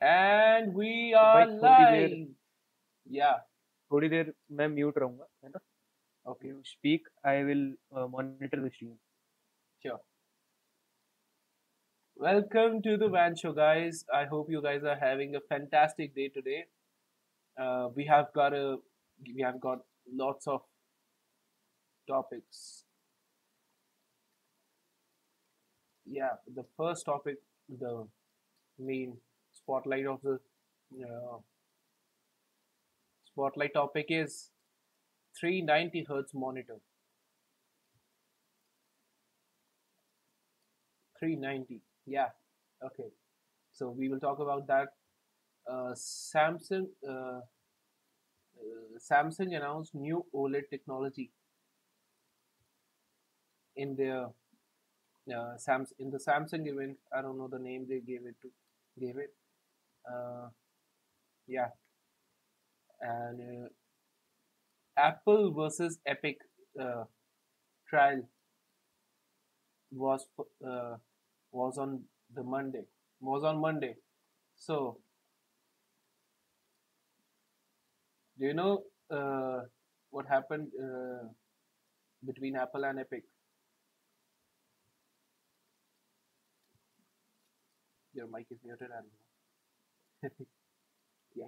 And we are live. Yeah. थोड़ी देर मैं mute रहूँगा, है ना? Okay. You speak. I will monitor the stream. Sure. Welcome to the LAN SHOW, guys. I hope you guys are having a fantastic day today. We have got lots of topics. Yeah, the first topic, the main spotlight of the spotlight topic is 390 Hz monitor. 390, yeah, okay. So we will talk about that. Samsung announced new OLED technology in their in the Samsung event. I don't know the name they gave it. Yeah, and Apple versus Epic trial was on Monday. So do you know what happened between Apple and Epic? Your mic is muted, I don't know. Yeah.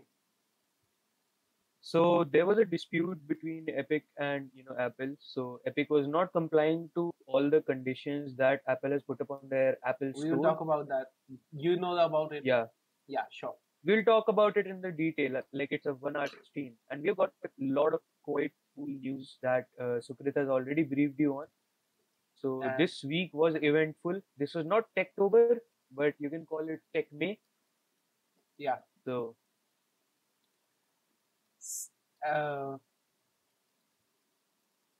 So there was a dispute between Epic and Apple. So Epic was not complying to all the conditions that Apple has put upon their Apple Store. We'll talk about that. You know about it. Yeah. Yeah, sure. We'll talk about it in the detail. Like, it's a 1 hour stream. And we've got a lot of quite cool news that Sukrita has already briefed you on. So and this week was eventful. This was not Techtober, but you can call it Tech May. Yeah. So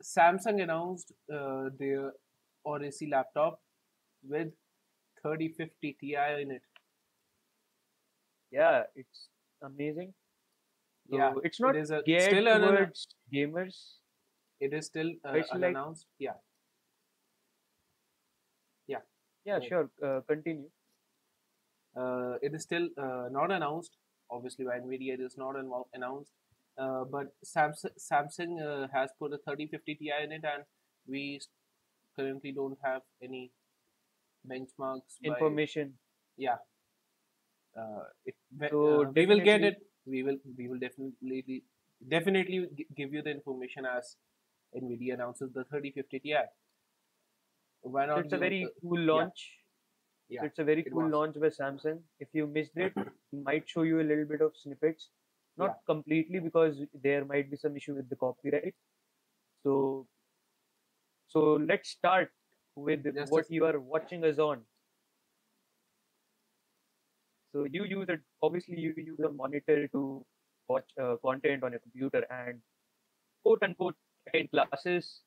Samsung announced their Odyssey laptop with 3050 Ti in it. Yeah, it's amazing. So yeah, it's not geared towards gamers. It is still unannounced. Like, yeah. Yeah. Yeah, right. Sure. Continue. It is still not announced. Obviously, by NVIDIA, it is not announced. But Samsung has put a 3050 Ti in it, and we currently don't have any benchmarks. Information. Yeah. We will get it. We will definitely give you the information as NVIDIA announces the 3050 Ti. Why not? It's a very cool launch. Yeah. So it's a very cool launch by Samsung. If you missed it, it might show you a little bit of snippets. Not completely, because there might be some issue with the copyright. So let's start with what you are watching us on. So you use a monitor to watch content on your computer and quote unquote attend classes.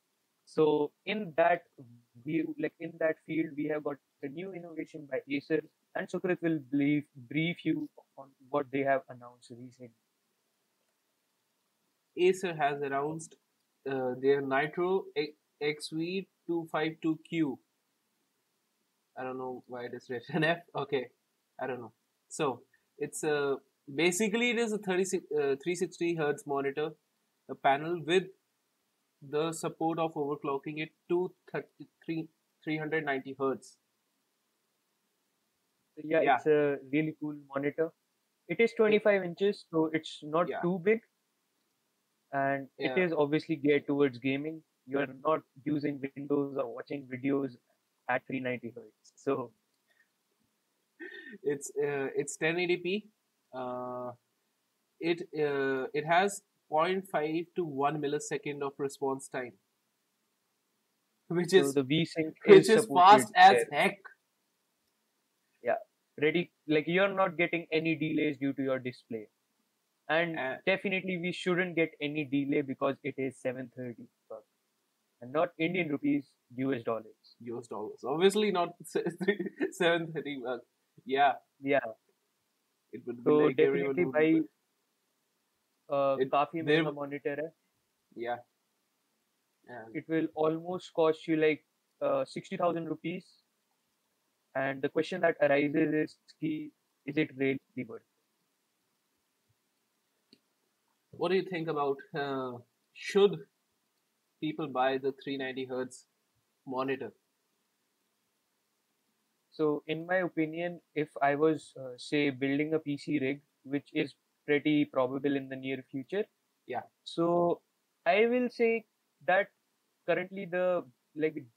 So in that view, like in that field, we have got a new innovation by Acer, and Sukrit will brief you on what they have announced recently. Acer has announced their Nitro XV252Q. I don't know why it is written F. Okay, I don't know. So it's basically it is a 360 Hz monitor, a panel with the support of overclocking it to 390 Hz. Yeah, it's a really cool monitor. It is 25 inches, so it's not too big, and it is obviously geared towards gaming. You are not using Windows or watching videos at 390 Hz. So it's 1080p. It has 0.5 to 1 millisecond of response time, which is the VSync, which is fast as heck. Yeah, pretty, like, you're not getting any delays due to your display, and definitely we shouldn't get any delay because it is 730, and not Indian rupees, US dollars. US dollars, obvioly not 730. Yeah. It would be so like definitely by. काफी महंगा monitor है. Yeah. It will almost cost you like 60,000 rupees. And the question that arises is, is it really worth it? What do you think about should people buy the 390 hertz monitor? So in my opinion, if I was say building a PC rig, which is pretty probable in the near future, yeah, so I will say that currently the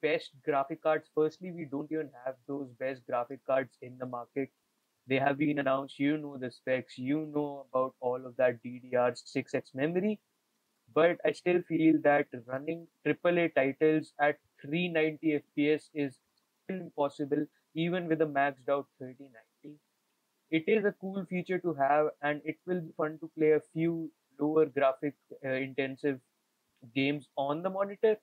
best graphic cards, firstly we don't even have those best graphic cards in the market. They have been announced, you know the specs, you know about all of that DDR6X memory. But I still feel that running AAA titles at 390 FPS is still impossible, even with a maxed out 3090. It is a cool feature to have, and it will be fun to play a few lower graphic intensive games on the monitor.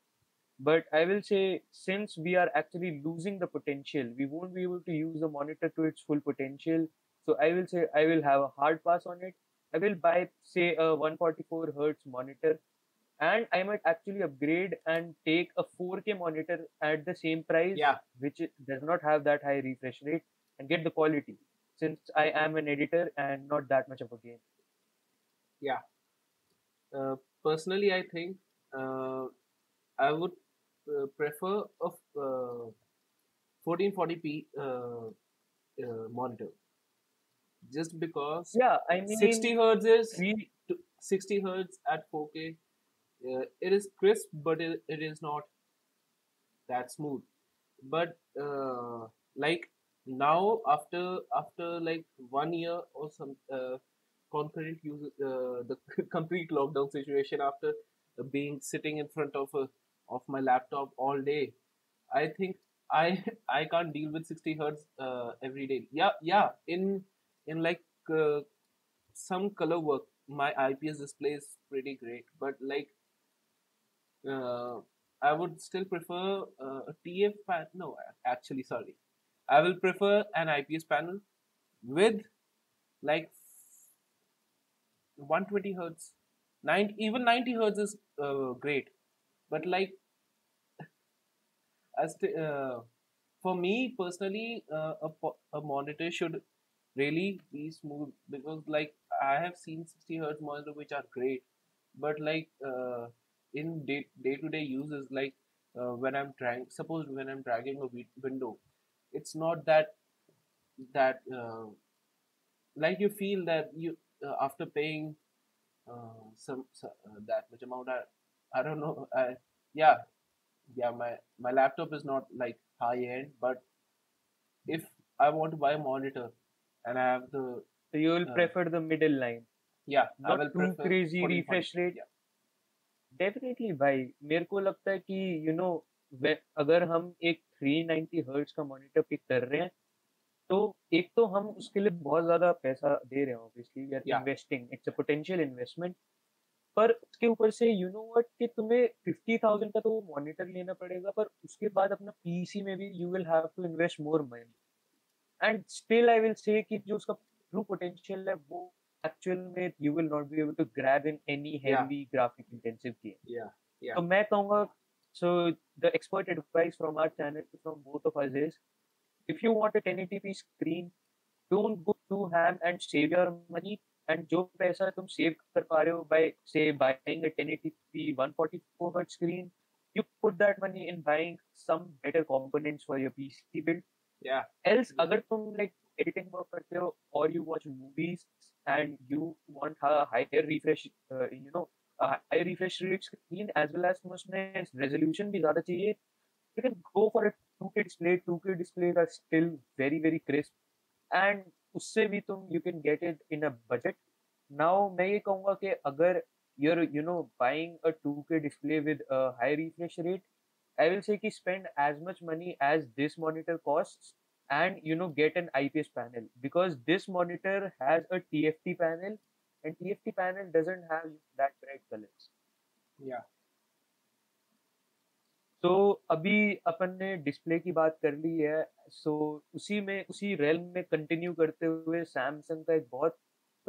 But I will say, since we are actually losing the potential, we won't be able to use the monitor to its full potential. So I will say I will have a hard pass on it. I will buy, say, a 144 hertz monitor, and I might actually upgrade and take a 4K monitor at the same price, yeah, which does not have that high refresh rate, and get the quality, since I am an editor and not that much of a game. Yeah. Personally, I think I would prefer a 1440p monitor, just because, yeah, I mean 60 hertz is 60 hertz at 4K. It is crisp, but it is not that smooth. But like now, after like 1 year or some concurrent use, the complete lockdown situation, after being sitting in front of a my laptop all day, I think I can't deal with 60 hertz every day. Yeah, in like some color work, my IPS display is pretty great, but like I would still prefer a TF panel. No, actually, sorry, I will prefer an IPS panel with like 120 hertz, 90, even 90 hertz is great. But like, as to, for me personally, a monitor should really be smooth, because like I have seen 60 hertz monitors which are great, but like in day-to-day uses, like when I'm trying, suppose when I'm dragging a window, it's not that like you feel that you after paying that much amount. I don't know. Yeah. My laptop is not like high end, but if I want to buy a monitor, and I have the, so you will prefer the middle line. Yeah, not too crazy refresh rate. Yeah. Definitely, भाई मेरे को लगता है कि you know अगर हम एक 390 hertz का monitor pick कर रहे हैं, तो एक तो हम उसके लिए बहुत ज़्यादा पैसा दे रहे हैं, obviously we are investing. It's a potential investment. पर उसके ऊपर से you know what कि तुम्हें 50,000 का तो वो monitor लेना पड़ेगा, पर उसके बाद अपना PC में भी you will have to invest more money, and still I will say कि जो उसका true potential है वो actual में you will not be able to grab in any heavy graphic intensive game. Yeah. तो मैं कहूँगा, so the expert advice from our channel, from both of us, is if you want a 1080p screen, don't go too ham and save your money. And जो पैसा तुम save कर पा रहे हो by say buying a 1080p 144 hertz screen, you put that money in buying some better components for your PC build. Yeah. Else, अगर तुम like editing work करते हो or you watch movies and you want a higher refresh, you know, a higher refresh rate screen, as well as उसमें resolution भी ज़्यादा चाहिए, you can go for a 2K display. 2K displays are still very crisp, and उससे भी तुम you can get it in a budget. Now मैं ये कहूँगा कि अगर you're buying a 2K display with a high refresh rate, I will say कि spend as much money as this monitor costs, and get an IPS panel, because this monitor has a TFT panel, and TFT panel doesn't have that bright colors. Yeah. तो अभी अपन ने display की बात कर ली है, सो उसी realm में continue करते हुए सैमसंग का एक बहुत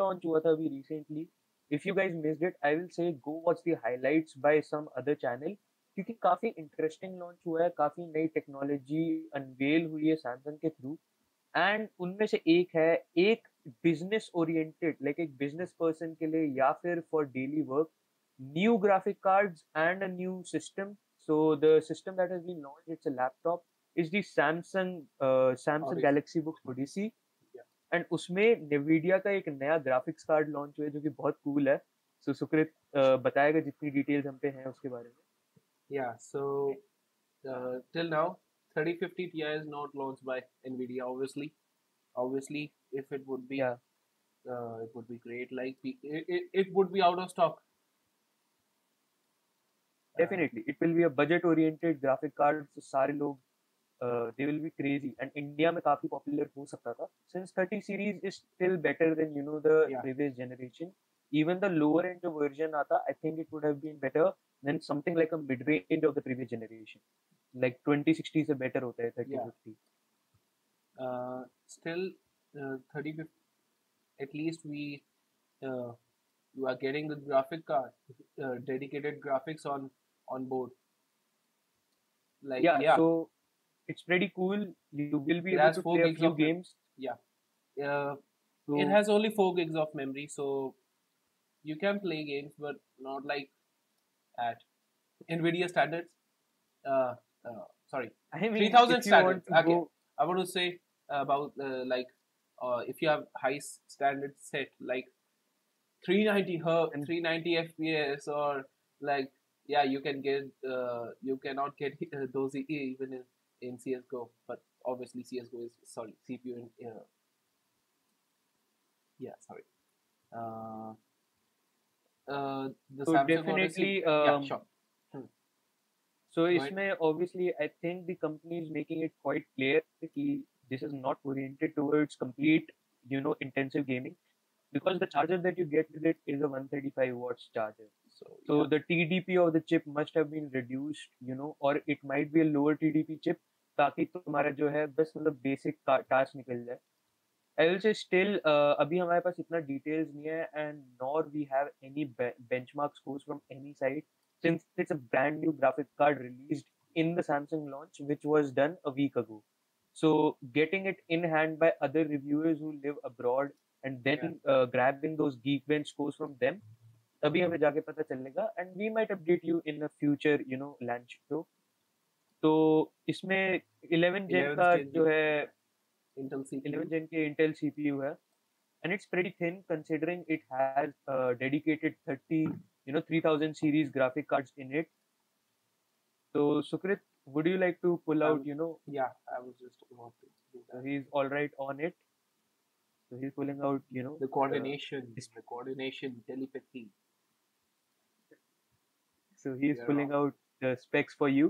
लॉन्च हुआ था अभी recently. If you guys missed it, I will say go watch the highlights by some other channel, क्योंकि काफी इंटरेस्टिंग लॉन्च हुआ है, काफी नई टेक्नोलॉजी अनवेल हुई है सैमसंग के थ्रू, एंड उनमें से एक है, एक बिजनेस ओरिएंटेड लाइक एक बिजनेस पर्सन के लिए या फिर for daily work new graphic cards and a new system. So the system that has been launched it's a laptop is the Samsung Galaxy Book Odyssey and उसमें NVIDIA का एक नया graphics card launch हुआ है जो कि बहुत cool है. सो सुकृत बताएगा जितनी डिटेल्स हम पे हैं उसके बारे में. या सो till now 3050 Ti is not launched by NVIDIA obviously if it would be it would be great, like it would be out of stock definitely. It will be a budget oriented graphic card, so सारे लोग they will be crazy and India में काफी popular हो सकता था since 30 series is still better than you know the previous generation. Even the lower end जो version आता I think it would have been better then something like a mid-range of the previous generation, like 2060 is a better होता है 3050. Still 3050 at least we you are getting the graphic card dedicated graphics on board. Like so it's pretty cool. You will be able to play a few games. It has only 4 gigs of memory, so you can play games, but not like at NVIDIA standards. 3000 standards. Okay, I want to say about if you have high standard set like 390 hertz, 390 FPS, or like you can get you cannot get those even in CS:GO, but obviously CS:GO is CPU and the so Samsung definitely so इसमें obviously I think the company is making it quite clear that this is not oriented towards complete intensive gaming, because the charger that you get with it is a 135 watts charger, so the TDP of the chip must have been reduced or it might be a lower TDP chip ताकि तुम्हारा जो है बस मतलब basic task निकल जाए. I will say still अभी हमारे पास इतना details नहीं है and nor we have any benchmark scores from any side since it's a brand new graphic card released in the Samsung launch which was done a week ago. So getting it in hand by other reviewers who live abroad and then grabbing those Geekbench scores from them, तभी हमें जाके पता चलेगा and we might update you in a future LAN show. तो इसमें 11 Gen का जो है Intel CPU. 11 Gen के Intel CPU है, and it's pretty thin considering it has dedicated 3000 series graphic cards in it. So Sukrit, would you like to pull out? I was just about to do that. He's all right on it. So he's pulling out the coordination, telepathy. So he's pulling out the specs for you,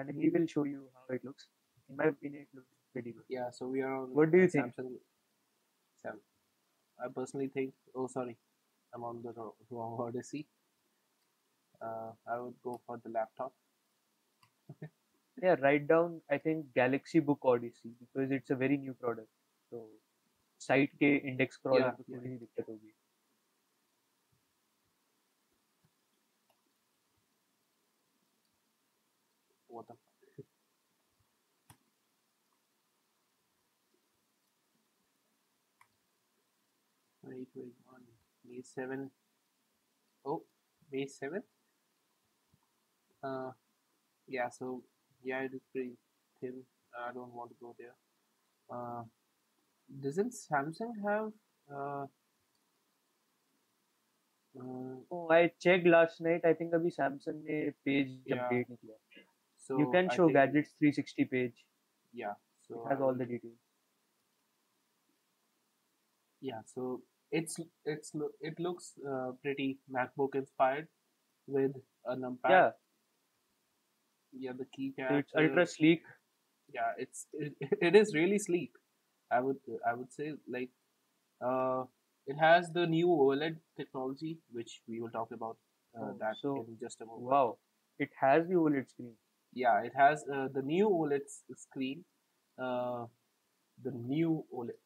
and he will show you how it looks. In my opinion, it looks pretty good. Yeah, so we are on. What do you think? Samsung 7. I personally think. Oh, sorry, I'm on the wrong Odyssey. I would go for the laptop. Yeah, write down. I think Galaxy Book Odyssey because it's a very new product. So, site के index crawl को थोड़ी सी दिक्कत होगी. What the fuck? May 7. Oh, May 7. So it is pretty thin. I don't want to go there. Doesn't Samsung have? Oh, I checked last night. I think abhi Samsung ne page update nahi kiya. So you can show gadgets 360 page. Yeah. So it has all the details. Yeah. So. It looks pretty MacBook inspired with a numpad. The keypad. So it's ultra sleek. It is really sleek. I would say like it has the new OLED technology which we will talk about in just a moment. Wow, it has the OLED screen. Yeah, it has the new OLED screen. The new OLED.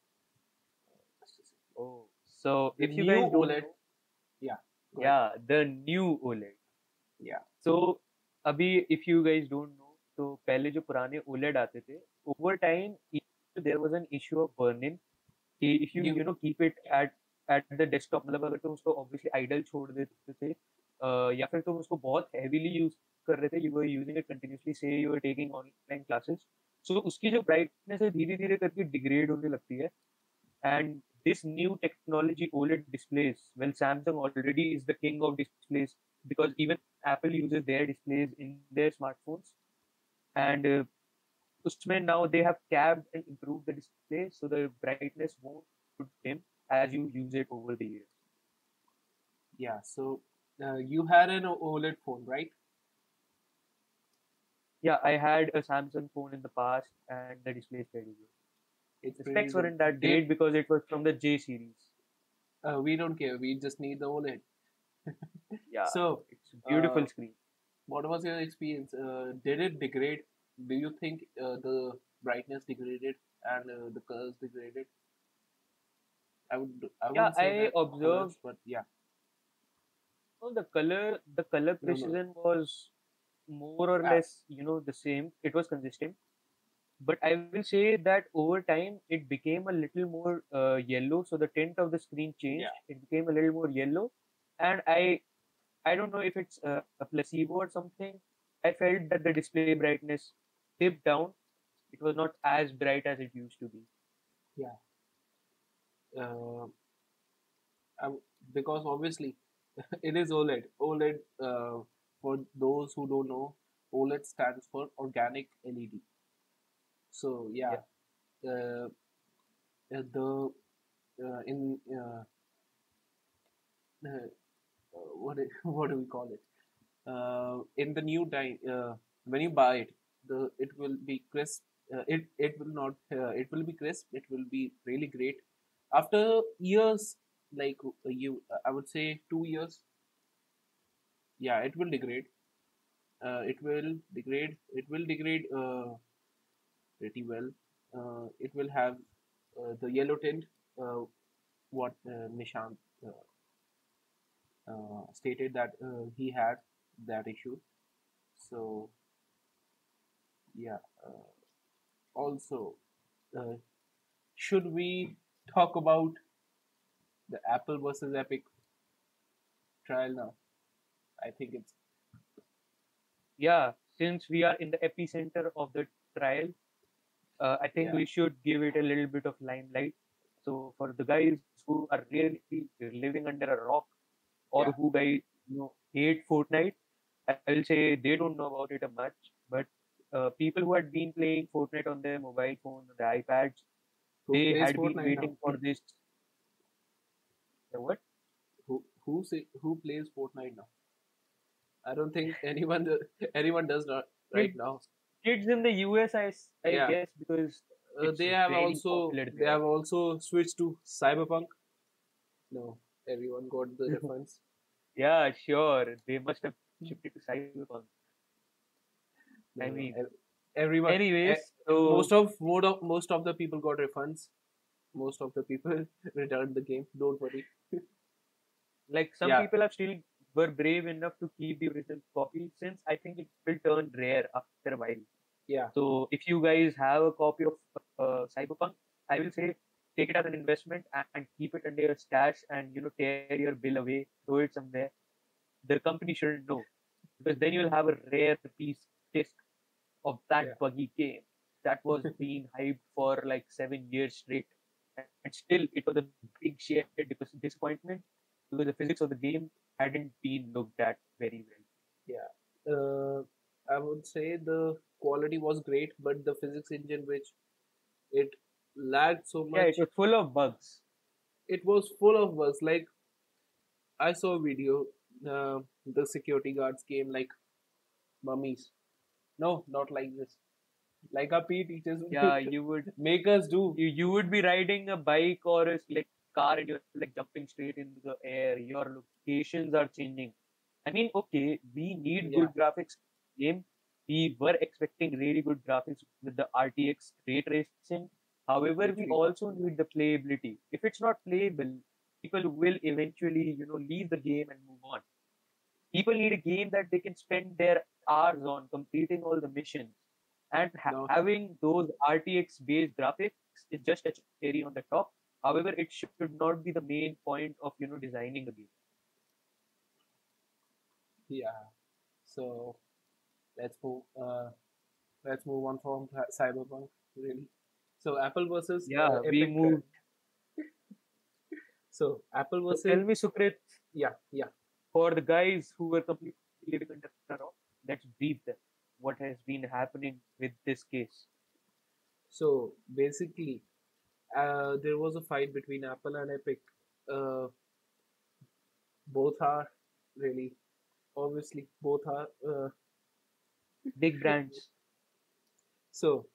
Oh. So if you guys don't know, the new OLED. So abhi if you guys don't know, तो पहले जो पुराने OLED आते थे, over time there was an issue of burn-in. If you keep it at the desktop, मतलब अगर तुम उसको obviously idle छोड़ देते थे, या फिर तुम उसको बहुत heavily use कर रहे थे, you were using it continuously, say you were taking online classes, so उसकी जो brightness है धीरे-धीरे करके degrade होने लगती है. And this new technology OLED displays, well, Samsung already is the king of displays because even Apple uses their displays in their smartphones. And now they have capped and improved the display so the brightness won't dim as you use it over the years. Yeah, so you had an OLED phone, right? Yeah, I had a Samsung phone in the past and the display is very good. The specs weren't that great because it was from the J series. We don't care, we just need the OLED. Yeah, so it's a beautiful screen. What was your experience? Did it degrade? Do you think the brightness degraded and the colors degraded? I observed, but yeah. So the color precision was more or less, the same. It was consistent, but I will say that over time it became a little more yellow. So the tint of the screen changed. Yeah. It became a little more yellow, and I don't know if it's a placebo or something. I felt that the display brightness dipped down. It was not as bright as it used to be. Yeah. Because obviously, it is OLED. OLED, for those who don't know, OLED stands for Organic LED. So, yeah. What do we call it? In the new when you buy it, it will be crisp. It will be crisp. It will be really great. After years, like I would say 2 years. Yeah, it will degrade. It will degrade pretty well. It will have the yellow tint. What Nishant stated that he had that issue. So yeah, also should we talk about the Apple versus Epic trial now? I think it's since we are in the epicenter of the trial, I think we should give it a little bit of limelight. So for the guys who are really living under a rock or who guys hate Fortnite, I will say they don't know about it much, but people who had been playing Fortnite on their mobile phone, on their iPads, they had been waiting for this. What? Who plays Fortnite now? I don't think anyone does not right now. Kids in the US, I guess, because they have also switched to Cyberpunk. No, everyone got the reference. Yeah, sure. They must have shifted to Cyberpunk. I mean, everyone. Anyways, so most of the people got refunds. Most of the people returned the game. Don't worry. Like some people have were brave enough to keep the original copy, since I think it will turn rare after a while. Yeah. So if you guys have a copy of Cyberpunk, I will say, take it as an investment and keep it under your stash and, tear your bill away, throw it somewhere. The company shouldn't know, because then you'll have a rare disc of that buggy game that was being hyped for like 7 years straight. And still, it was a big sheer disappointment because the physics of the game hadn't been looked at very well. Yeah. I would say the quality was great, but the physics engine, which it lagged so much. Yeah, it was full of bugs. Like, I saw a video, the security guards came like mummies. No, not like this. Like our PE teachers would you would make us do. You would be riding a bike or a car and you're like jumping straight into the air. Your locations are changing. I mean, okay, we need good graphics game. We were expecting really good graphics with the RTX ray tracing. However, we also need the playability. If it's not playable, people will eventually, leave the game and move on. People need a game that they can spend their hours on, completing all the missions. And having those RTX-based graphics It's just a cherry on the top. However, it should not be the main point of, you know, designing a game. Yeah. So let's move on from Cyberpunk, really. So Apple versus So Apple versus. So tell me, Sukrit. Yeah, yeah. For the guys who were completely living under the rock, let's brief them. What has been happening with this case? So basically, there was a fight between Apple and Epic. Both are really, obviously, both are big brands. So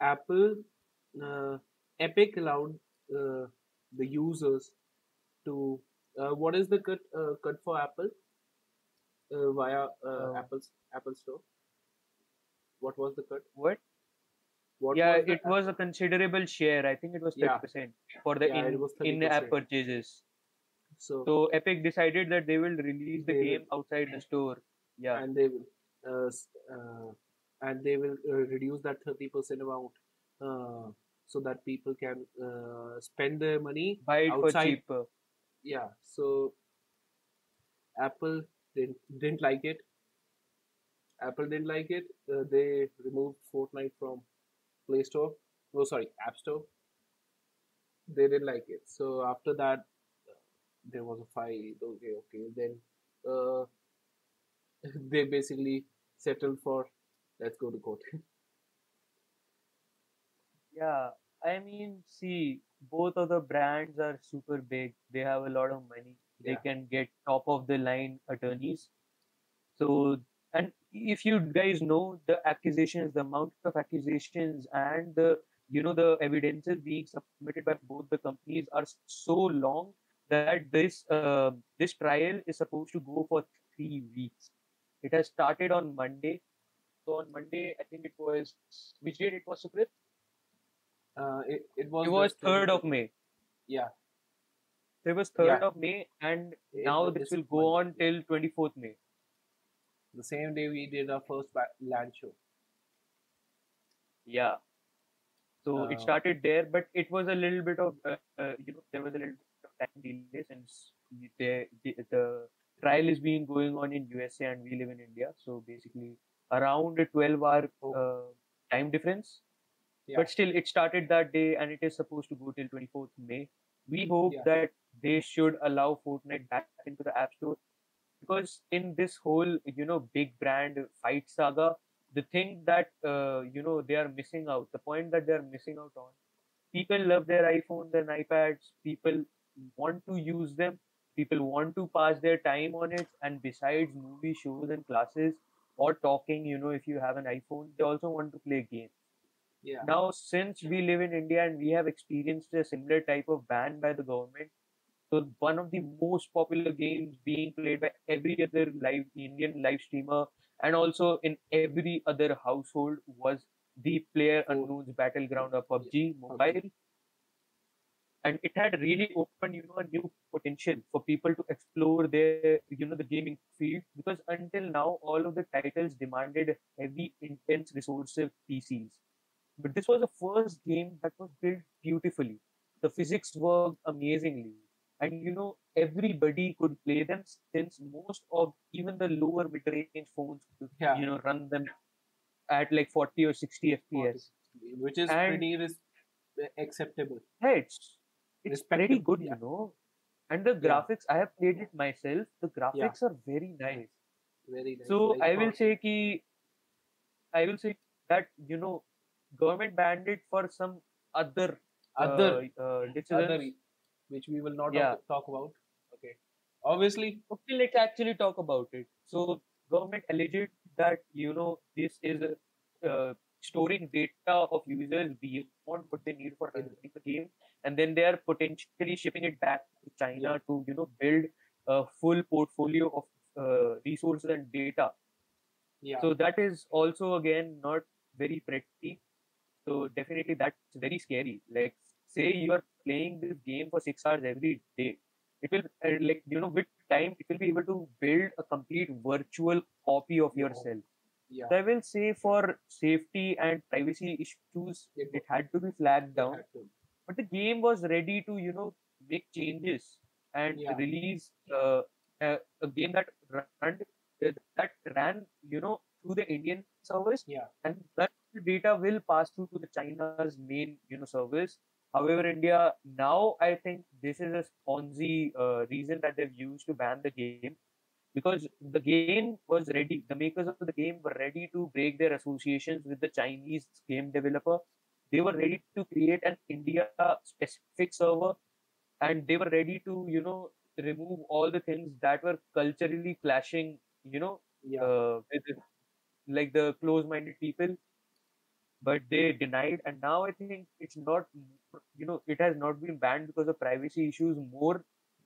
Epic allowed the users to what is the cut for Apple via Apple Store? What was the cut? What yeah, it was a considerable share. I think it was 30% for the in-app purchases. So Epic decided that they will release the game outside the store. Yeah, and they will reduce that 30% amount so that people can spend their money outside. For cheaper. Yeah. So Apple didn't like it. They removed Fortnite from Play Store. No, sorry, App Store. They didn't like it. So after that, there was a fight. Okay. Then they basically settled for let's go to court. Yeah, I mean, see, both of the brands are super big. They have a lot of money. They can get top of the line attorneys. So, and if you guys know the accusations, the amount of accusations and the, you know, the evidences being submitted by both the companies are so long that this trial is supposed to go for 3 weeks. It has started on Monday. So on Monday, I think it was, which date it was, Sukrit? It was 3rd of May. Yeah. It was 3rd of May and now this will go on till 24th May. The same day we did our first LAN show. Yeah. So it started there, but it was a little bit of, there was a little bit of time delay since the trial is being going on in USA and we live in India. So basically around a 12-hour time difference. Yeah. But still it started that day and it is supposed to go till 24th May. We hope that they should allow Fortnite back into the App Store. Because in this whole, big brand fight saga, the thing that, they are missing out, the point that they are missing out on, people love their iPhones and iPads, people want to use them, people want to pass their time on it, and besides movie shows and classes or talking, if you have an iPhone, they also want to play games. Yeah. Now, since we live in India and we have experienced a similar type of ban by the government, so one of the most popular games being played by every other Indian live streamer and also in every other household was the PlayerUnknown's Battleground or PUBG Mobile. And it had really opened, a new potential for people to explore their, the gaming field because until now, all of the titles demanded heavy, intense, resources PCs. But this was the first game that was built beautifully. The physics worked amazingly. And, everybody could play them since most of even the lower mid-range phones could, run them at like 40 or 60 FPS. Which is pretty acceptable. Yeah, it's pretty good, And the graphics, I have played it myself. The graphics are very nice. Very nice. So, I will say that, government banned it for some other decisions. Which we will not talk about. Okay. Obviously. Okay, let's actually talk about it. So, government alleged that, this is storing data of users beyond what they need for running the game. And then they are potentially shipping it back to China to, build a full portfolio of resources and data. Yeah. So, that is also, again, not very pretty. So, definitely that's very scary. Like, say you are playing this game for 6 hours every day. It will, with time, it will be able to build a complete virtual copy of yourself. Yeah. So I will say for safety and privacy issues, it had to be flagged down. But the game was ready to, you know, make changes and release a game that ran, you know, through the Indian service, and that data will pass through to the China's main, you know, service. However, India now, I think this is a spongy reason that they've used to ban the game, because the game was ready. The makers of the game were ready to break their associations with the Chinese game developer. They were ready to create an India specific server, and they were ready to, you know, remove all the things that were culturally clashing, you know, with, like, the close-minded people. But they denied, and now I think it's not, you know, it has not been banned because of privacy issues more.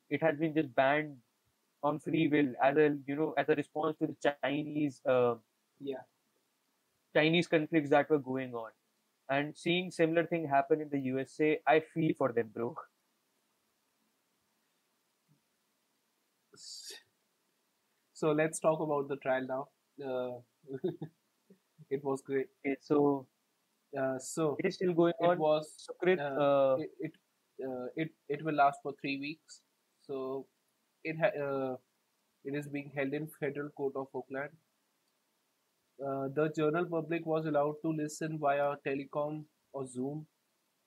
It has been just banned on free will as a, you know, as a response to the Chinese, Chinese conflicts that were going on. And seeing similar thing happen in the USA, I feel for them, bro. So let's talk about the trial now. It was great. Okay, so. So it is still going on. It will last for 3 weeks. So it is being held in Federal Court of Oakland. The general public was allowed to listen via telecom or Zoom,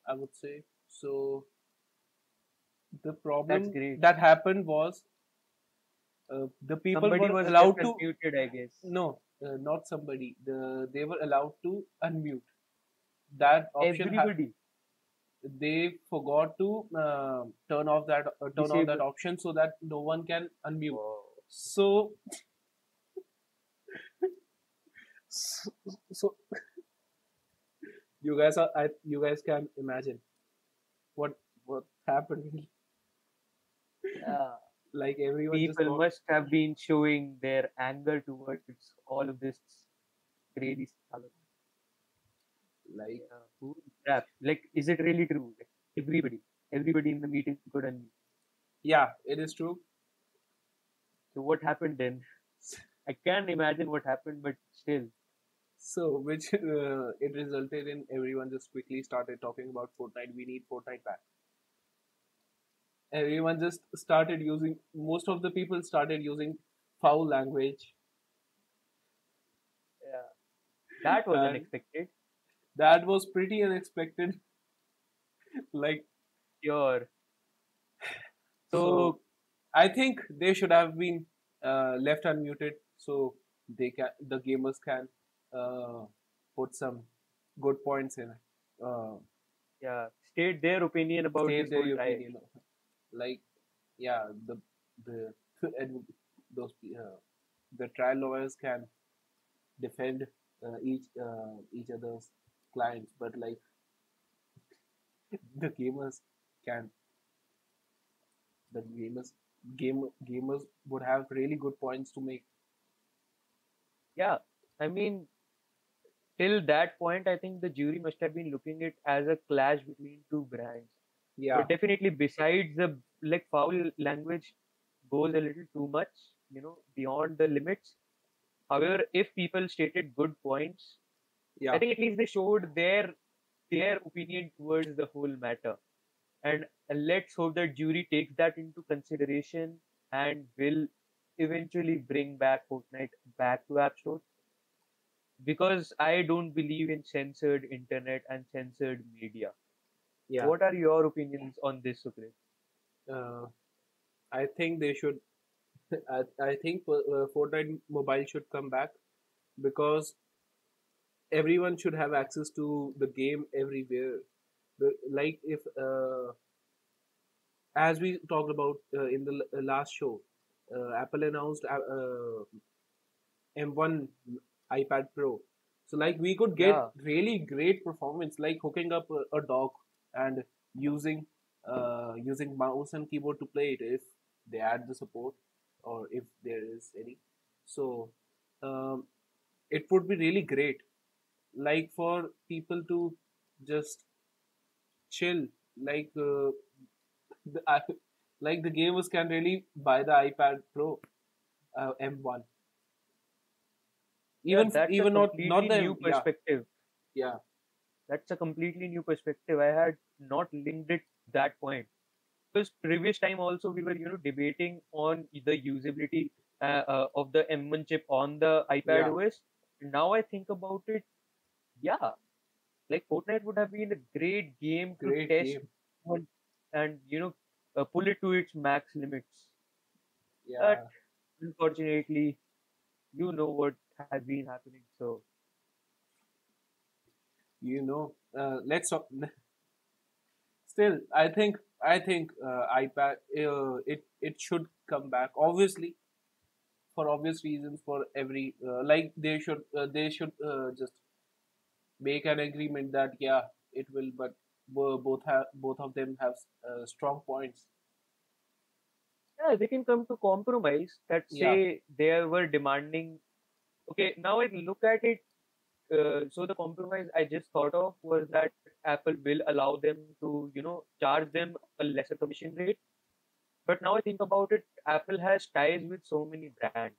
I would say. So the problem that happened was the people was allowed to muted, I guess. No, not somebody. They were allowed to unmute. That option. Everybody. They forgot to turn off that option so that no one can unmute. Wow. So you guys can imagine what happened. Like everyone, people must have been showing their anger towards all of this crazy stuff. Like, who crap? Like, is it really true? Like, everybody in the meeting could unmute. Yeah, it is true. So what happened then? I can't imagine what happened, but still. So, which it resulted in everyone just quickly started talking about Fortnite. We need Fortnite back. Everyone just started using, most of the people started using foul language. Yeah. That was unexpected. That was pretty unexpected. Like, your. So, I think they should have been left unmuted so the gamers can put some good points in. State their opinion about this whole trial. Like, the trial lawyers can defend each other's clients, but like the gamers can. The gamers would have really good points to make. Yeah, I mean, till that point, I think the jury must have been looking at it as a clash between two brands. Yeah, but definitely, besides the like foul language goes a little too much, you know, beyond the limits. However, if people stated good points, I think at least they showed their opinion towards the whole matter, and let's hope that jury takes that into consideration and will eventually bring back Fortnite back to App Store, because I don't believe in censored internet and censored media. Yeah. What are your opinions on this, Sukrit? I think they should. I think Fortnite Mobile should come back, because everyone should have access to the game everywhere. Like, if as we talked about in the last show, Apple announced M1 iPad Pro. So like we could get really great performance, like hooking up a dock and using mouse and keyboard to play it if they add the support, or if there is any. So it would be really great, like, for people to just chill. Like the gamers can really buy the iPad Pro M1. Even not the new perspective. Yeah. That's a completely new perspective. I had not linked it that point. Because previous time also we were, debating on the usability of the M1 chip on the iPad OS. Now I think about it, like Fortnite would have been a great game to test and, pull it to its max limits. Yeah. But unfortunately, what has been happening, so... Still, I think iPad, it should come back. Obviously, for obvious reasons, for every they should just make an agreement that it will. But both of them have strong points. Yeah, they can come to compromise. That say they were demanding. Okay, now I look at it. So the compromise I just thought of was that Apple will allow them to, charge them a lesser commission rate. But now I think about it, Apple has ties with so many brands.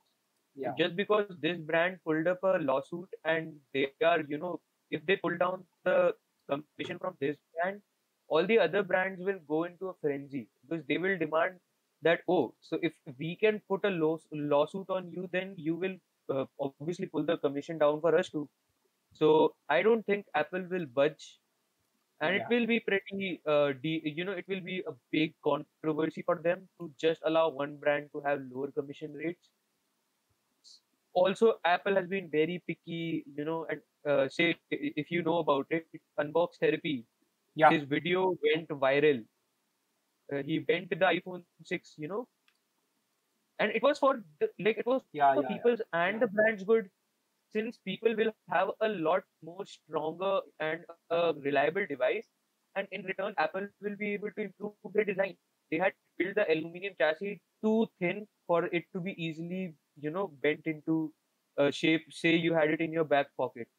Yeah. Just because this brand pulled up a lawsuit and they are, if they pull down the commission from this brand, all the other brands will go into a frenzy because they will demand that, so if we can put a lawsuit on you, then you will obviously pull the commission down for us too. So I don't think Apple will budge, and it will be pretty, it will be a big controversy for them to just allow one brand to have lower commission rates. Also, Apple has been very picky, and say if you know about it, Unbox Therapy. Yeah. His video went viral. He bent the iPhone 6, and it was for people's and the brand's good. Since people will have a lot more stronger and a reliable device, and in return, Apple will be able to improve their design. They had built the aluminium chassis too thin for it to be easily, bent into shape. Say you had it in your back pocket.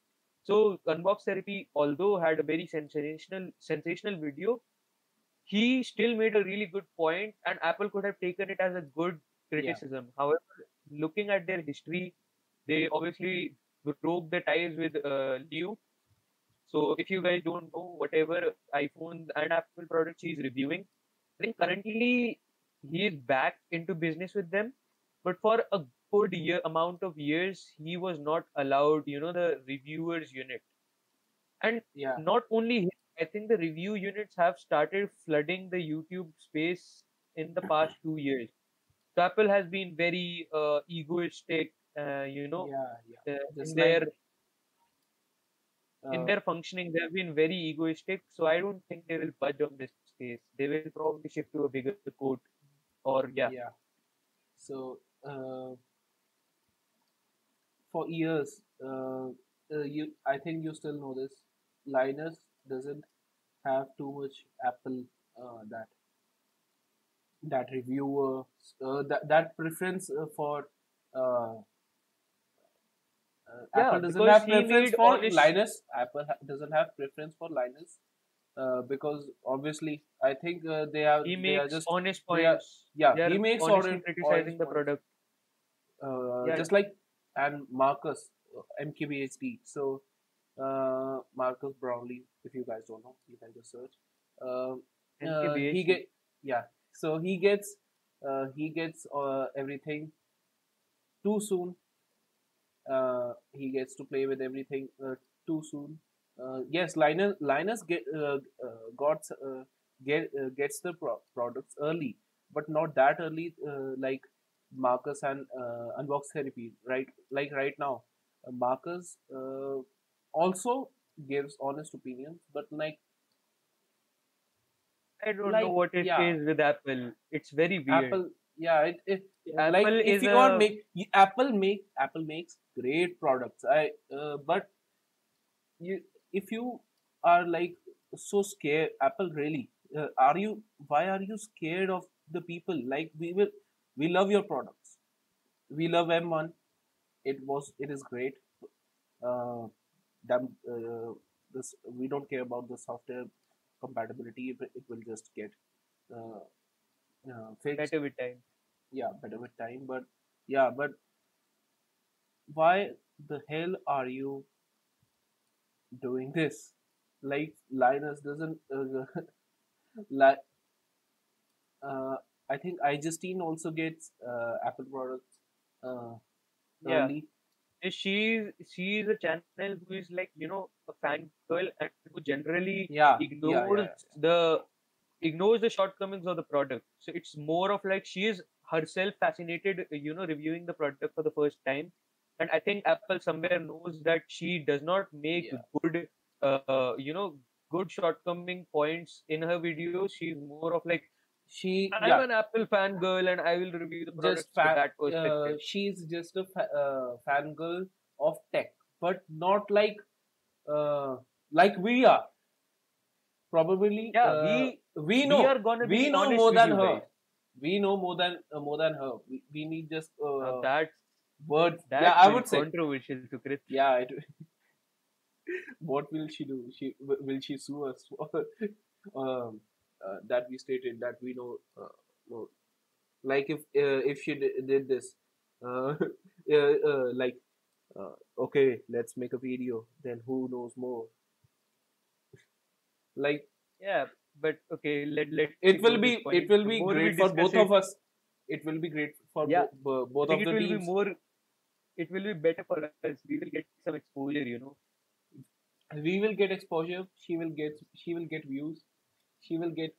So Unbox Therapy, although had a very sensational video, he still made a really good point, and Apple could have taken it as a good criticism. Yeah. However, looking at their history, they obviously broke the ties with Liu. So if you guys don't know, whatever iPhone and Apple products he's reviewing, I think currently he is back into business with them. But for a good amount of years, he was not allowed, the reviewers unit. And not only him, I think the review units have started flooding the YouTube space in the past 2 years. So Apple has been very egoistic, in their functioning. They have been very egoistic. So I don't think they will budge on this case. They will probably shift to a bigger court, or So for years, I think you still know this. Linus doesn't have too much Apple that reviewer, that preference for Apple doesn't have preference for Linus. Apple doesn't have preference for Linus because obviously I think he makes honest criticizing the product just like and Marques MKBHD. So Marques Brownlee, if you guys don't know, you can just search. So he gets everything too soon. He gets to play with everything too soon. Yes, Linus gets the products early, but not that early like Marques and Unbox Therapy. Right, like right now, Marques also gives honest opinions, but like. I don't know what it is with Apple. It's very weird. Apple makes great products. But if you are like so scared, Apple really are you? Why are you scared of the people? Like we love your products. We love M1. It is great. We don't care about the software compatibility. It will just get fixed. Better with time. But why the hell are you doing this? Like Linus doesn't like. I think iJustine also gets Apple products early. She is a channel who is like, you know, a fangirl and who generally ignores the shortcomings of the product. So it's more of like she is herself fascinated, you know, reviewing the product for the first time. And I think Apple somewhere knows that she does not make good, you know, good shortcoming points in her videos. She's more of like, I'm an Apple fan girl and I will review the products from that perspective. She's just a fan girl of tech, but not like like we are. Probably, we know more than her. Guys. We know more than her. We need just that word. Yeah, I would say controversial to Chris. Yeah, I do. What will she do? She will she sue us for? That we stated that we know more. Like if she did this like okay, let's make a video, then who knows more? Like yeah, but okay, let it will be great for both of us. It will be great for both of the teams. It will be better for us. We will get some exposure, you know. We will get exposure. She will get views. She will get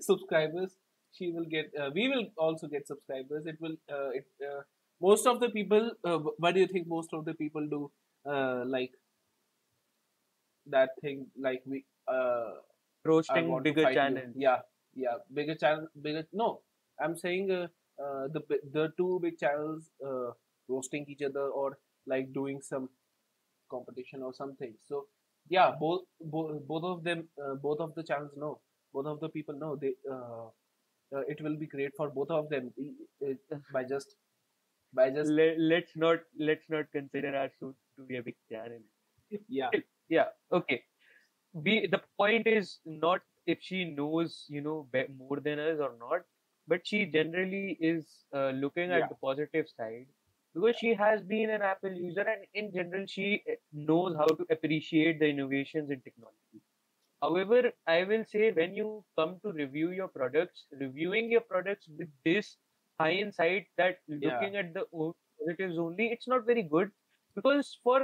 subscribers. We will also get subscribers. Most of the people. What do you think? Most of the people do like that thing. Like we roasting bigger channels. Yeah, bigger channel. Bigger. No, I'm saying the two big channels roasting each other or like doing some competition or something. So. Yeah, both of them, both of the channels know. Both of the people know. They, it will be great for both of them by just. Let's not consider our show to be a big channel. Yeah. Okay. The point is not if she knows, you know, more than us or not, but she generally is looking at the positive side. Because she has been an Apple user and in general, she knows how to appreciate the innovations in technology. However, I will say when you come to review your products, reviewing your products with this high insight that looking at the positives only, it's not very good. Because for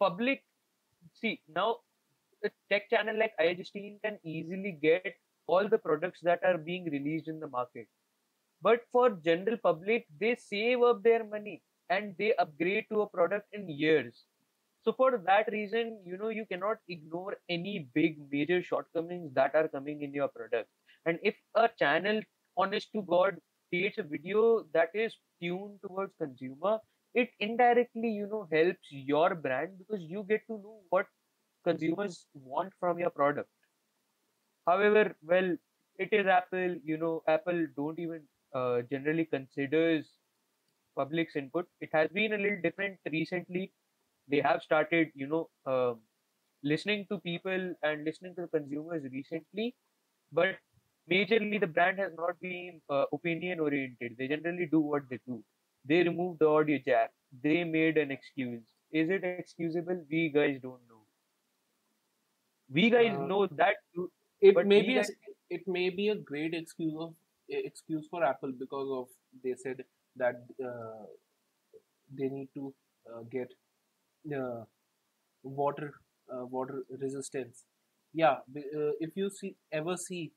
public, see, now a tech channel like iJustine can easily get all the products that are being released in the market. But for general public, they save up their money and they upgrade to a product in years. So for that reason, you know, you cannot ignore any big major shortcomings that are coming in your product. And if a channel, honest to God, creates a video that is tuned towards consumer, it indirectly, you know, helps your brand because you get to know what consumers want from your product. However, well, it is Apple, you know, Apple don't even generally considers public's input. It has been a little different recently. They have started, you know, listening to people and listening to consumers recently, but majorly the brand has not been opinion oriented. They generally do what they do. They removed the audio jack. They made an excuse. Is it excusable? We guys don't know. We guys know that too, it may be a great excuse of. Excuse for Apple because of they said that they need to get water resistance. Yeah, if you ever see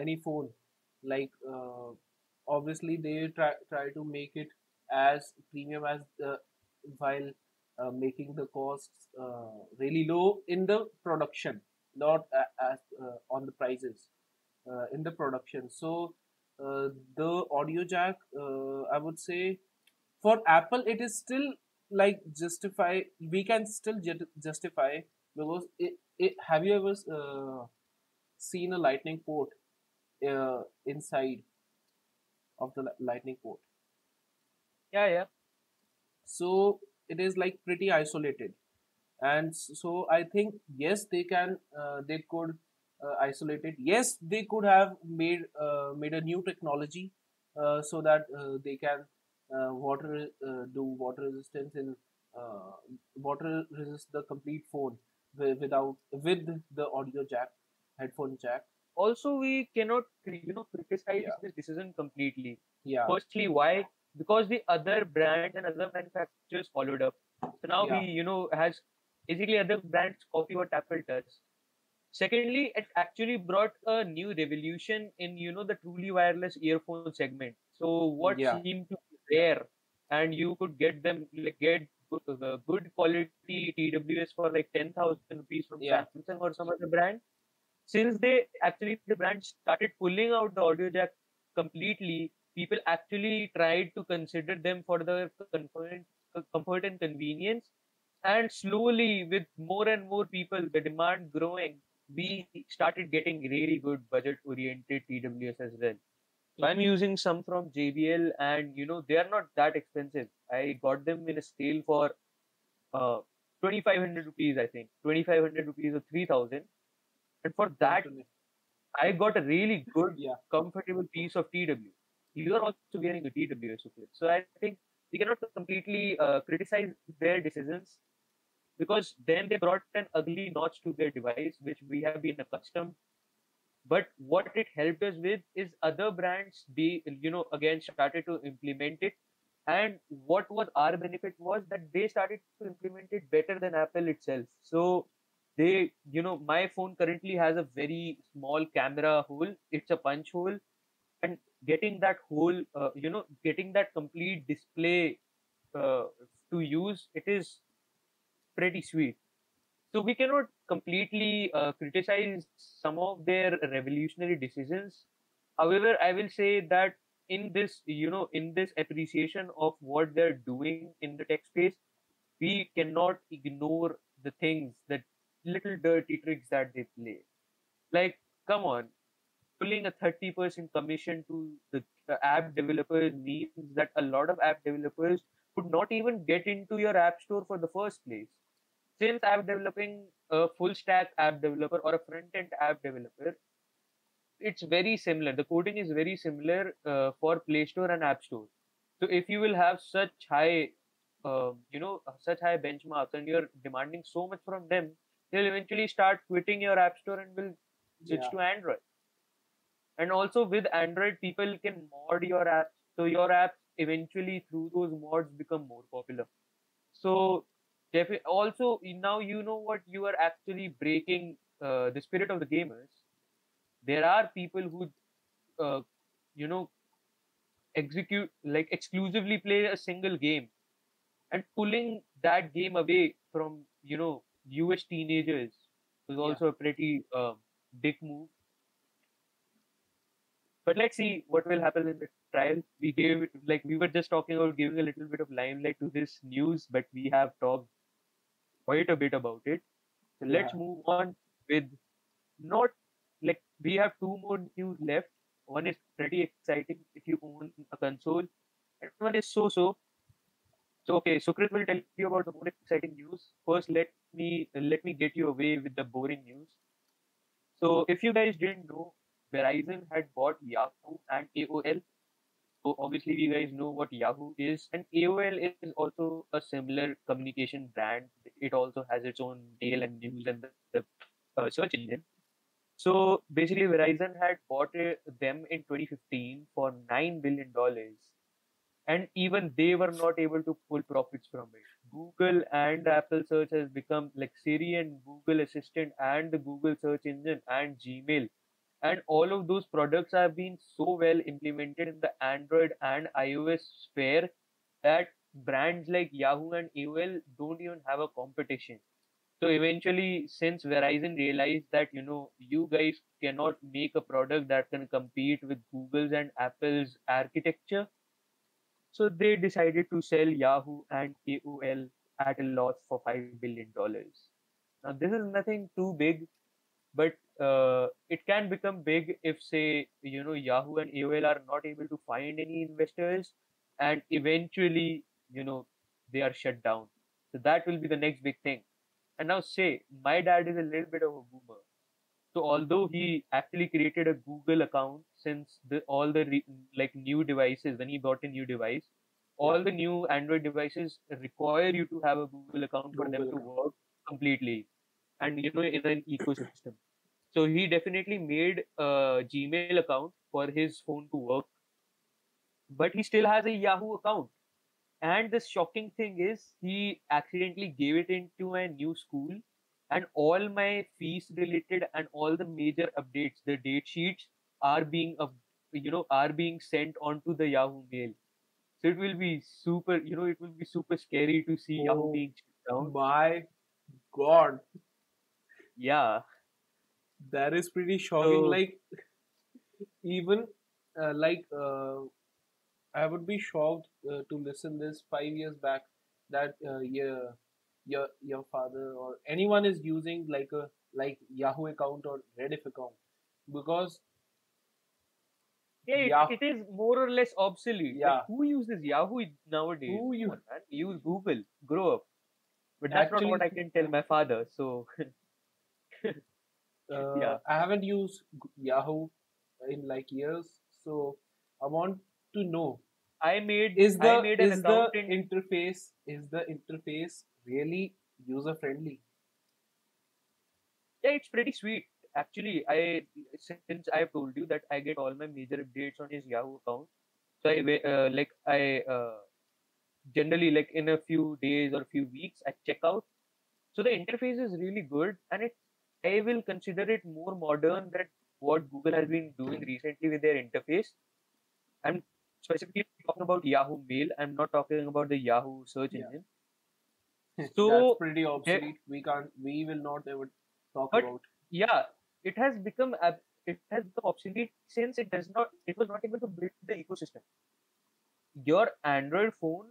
any phone, like obviously they try to make it as premium as while making the costs really low in the production, not as on the prices in the production. So. The audio jack, I would say, for Apple, it is still like justify. We can still justify because have you ever seen a lightning port inside of the lightning port? Yeah. So it is like pretty isolated, and so I think yes, they can. They could. Isolated. Yes, they could have made a new technology so that they can water resistance and water resist the complete phone with the audio jack, headphone jack. Also, we cannot criticize this decision completely. Yeah. Firstly, why? Because the other brands and other manufacturers followed up. So now we has basically other brands copy what Apple does. Secondly, it actually brought a new revolution in the truly wireless earphone segment. So what seemed to be rare, and you could get them good quality TWS for like 10,000 rupees from Samsung or some other brand. Since they actually the brand started pulling out the audio jack completely, people actually tried to consider them for their comfort and convenience. And slowly, with more and more people, the demand growing, we started getting really good budget-oriented TWS as well. So I'm using some from JBL, and they are not that expensive. I got them in a sale for 2,500 rupees, I think, 2,500 rupees or 3,000. And for that, I got a really good, comfortable piece of TW. You are also getting a TWS, so I think we cannot completely criticize their decisions, because then they brought an ugly notch to their device, which we have been accustomed. But what it helped us with is other brands, they, again, started to implement it. And what was our benefit was that they started to implement it better than Apple itself. So they, my phone currently has a very small camera hole. It's a punch hole. And getting that whole, getting that complete display to use, it is pretty sweet. So we cannot completely criticize some of their revolutionary decisions. However, I will say that in this, in this appreciation of what they're doing in the tech space, we cannot ignore the things, that little dirty tricks that they play. Like, come on. Pulling a 30% commission to the app developers means that a lot of app developers could not even get into your app store for the first place. Since I'm developing a full stack app developer or a front end app developer, it's very similar. The coding is very similar for Play Store and App Store. So if you will have such high, such high benchmarks, and you're demanding so much from them, they'll eventually start quitting your app store and will switch to Android. And also with Android, people can mod your apps. So your apps eventually through those mods become more popular. So also now what you are actually breaking the spirit of the gamers. There are people who, execute like exclusively play a single game, and pulling that game away from, US teenagers was also a pretty dick move. But let's see what will happen in the trial. We gave, like we were just talking about giving a little bit of limelight to this news, but we have talked quite a bit about it. So let's move on with not like we have two more news left. One is pretty exciting if you own a console. And one is so-so. So okay, so Chris will tell you about the more exciting news. First, let me get you away with the boring news. So if you guys didn't know, Verizon had bought Yahoo and AOL. So obviously you guys know what Yahoo is, and AOL is also a similar communication brand. It also has its own tail and news and the search engine. So basically Verizon had bought them in 2015 for $9 billion. And even they were not able to pull profits from it. Google and Apple search has become like Siri and Google Assistant and the Google search engine and Gmail. And all of those products have been so well implemented in the Android and iOS sphere that brands like Yahoo and AOL don't even have a competition. So eventually, since Verizon realized that, you guys cannot make a product that can compete with Google's and Apple's architecture, so they decided to sell Yahoo and AOL at a loss for $5 billion. Now, this is nothing too big, but it can become big if, say, Yahoo and AOL are not able to find any investors, and eventually, they are shut down. So that will be the next big thing. And now, say, my dad is a little bit of a boomer. So although he actually created a Google account, since all the new devices, when he bought a new device, all the new Android devices require you to have a Google account for them to work completely, and you know, in an ecosystem. So he definitely made a Gmail account for his phone to work, but he still has a Yahoo account. And the shocking thing is, he accidentally gave it into a new school, and all my fees related and all the major updates, the date sheets are being, you know, are being sent onto the Yahoo mail. So it will be super, you know, it will be super scary to see Yahoo being shut down. My God. Yeah. That is pretty shocking. So, like, even I would be shocked to listen this 5 years back that your father or anyone is using like a Yahoo account or Rediff account, because it is more or less obsolete. Yeah. Like, who uses Yahoo nowadays? Who use Google? Grow up. But that's actually not what I can tell my father. So I haven't used Yahoo in like years, so I want to know. Is the interface really user friendly? Yeah, it's pretty sweet. Actually, since I've told you that I get all my major updates on his Yahoo account, so I generally, like, in a few days or a few weeks, I check out. So the interface is really good, and I will consider it more modern than what Google has been doing recently with their interface. I'm specifically talking about Yahoo Mail. I'm not talking about the Yahoo search engine. So that's pretty obsolete. We will not ever talk about. Yeah, it has become obsolete, since it was not able to build the ecosystem. Your Android phone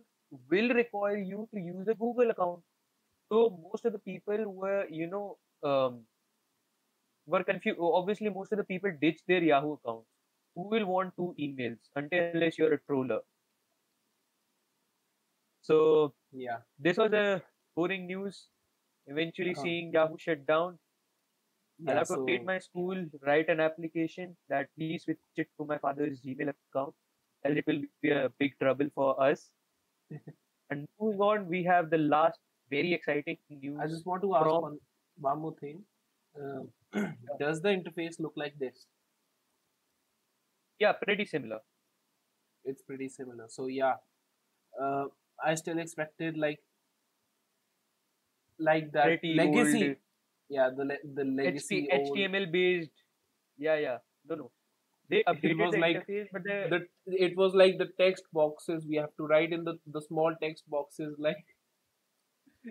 will require you to use a Google account. So most of the people were, you know, were confused. Obviously, most of the people ditched their Yahoo accounts. Who will want two emails unless you're a troller? So yeah, this was a boring news. Eventually, seeing Yahoo shut down, I'll have to update my school, write an application that please switch it to my father's Gmail account, as it will be a big trouble for us. And moving on, we have the last very exciting news. I just want to ask one more thing. Does the interface look like this? Yeah, pretty similar. It's pretty similar. So yeah, I still expected like that pretty legacy. Old. Yeah, the legacy HTML based. Yeah. No. They updated it was like the text boxes we have to write in the small text boxes, like.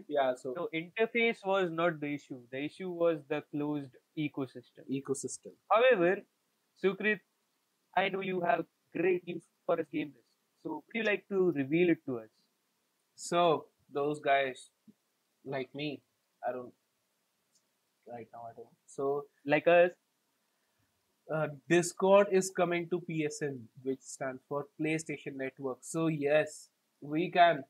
Yeah, so interface was not the issue. The issue was the closed ecosystem. However, Sukrit, I know you have great news for us gamers. So would you like to reveal it to us? So those guys like me, I don't. So like us, Discord is coming to PSN, which stands for PlayStation Network. So yes, we can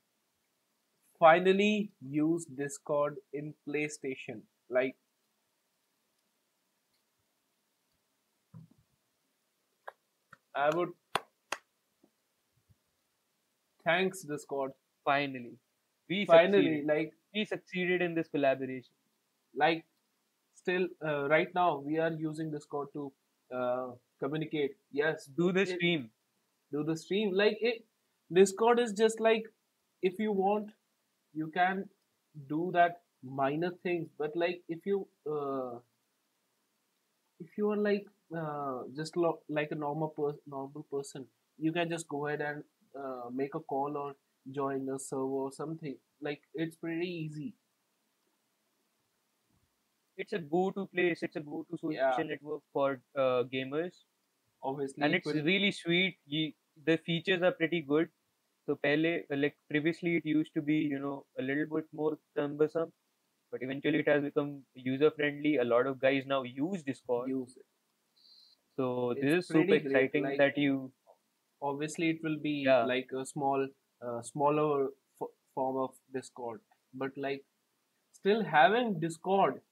finally use Discord in PlayStation. Like, I would thanks Discord. Finally, like, we succeeded in this collaboration. Like, still right now we are using Discord to communicate. Yes, do the stream. Like, Discord is just like, if you want, you can do that minor things, but like if you are like just like a normal person, you can just go ahead and make a call or join a server or something. Like, it's pretty easy. It's a go-to place. It's a go-to social network for gamers, obviously, and it's really sweet. The features are pretty good. So previously it used to be, you know, a little bit more cumbersome, but eventually it has become user friendly. A lot of guys now use Discord. So this is super exciting, like, that you. Obviously, it will be like a smaller form of Discord, but like still having Discord.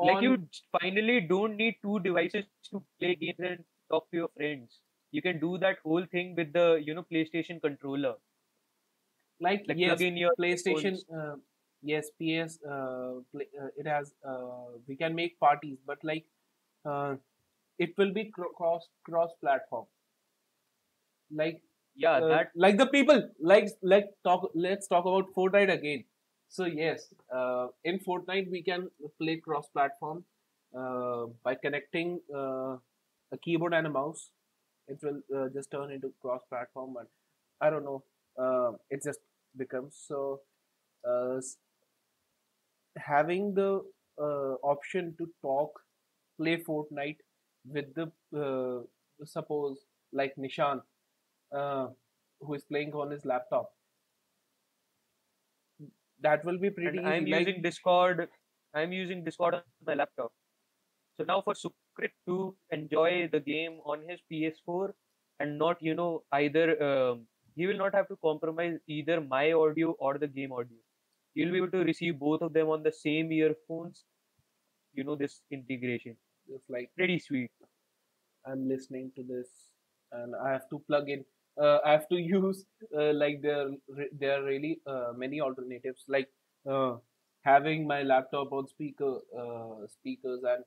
Like, you finally don't need two devices to play games and talk to your friends. You can do that whole thing with the, you know, PlayStation controller. Like yes, plug in your PlayStation. Yes, PS. It has. We can make parties, but like, it will be cross platform. Like yeah, that like the people like talk. Let's talk about Fortnite again. So yes, in Fortnite we can play cross platform by connecting a keyboard and a mouse. It will just turn into cross platform, and I don't know. It just becomes so. Having the option to talk, play Fortnite with the suppose like Nishan, who is playing on his laptop. That will be pretty. And I'm using Discord. I'm using Discord on my laptop. So now for Sukrit to enjoy the game on his PS4 and not, you know, either. He will not have to compromise either my audio or the game audio. You'll be able to receive both of them on the same earphones. You know, this integration. It's like pretty sweet. I'm listening to this, and I have to plug in. I have to use like there are really many alternatives, like having my laptop on speakers and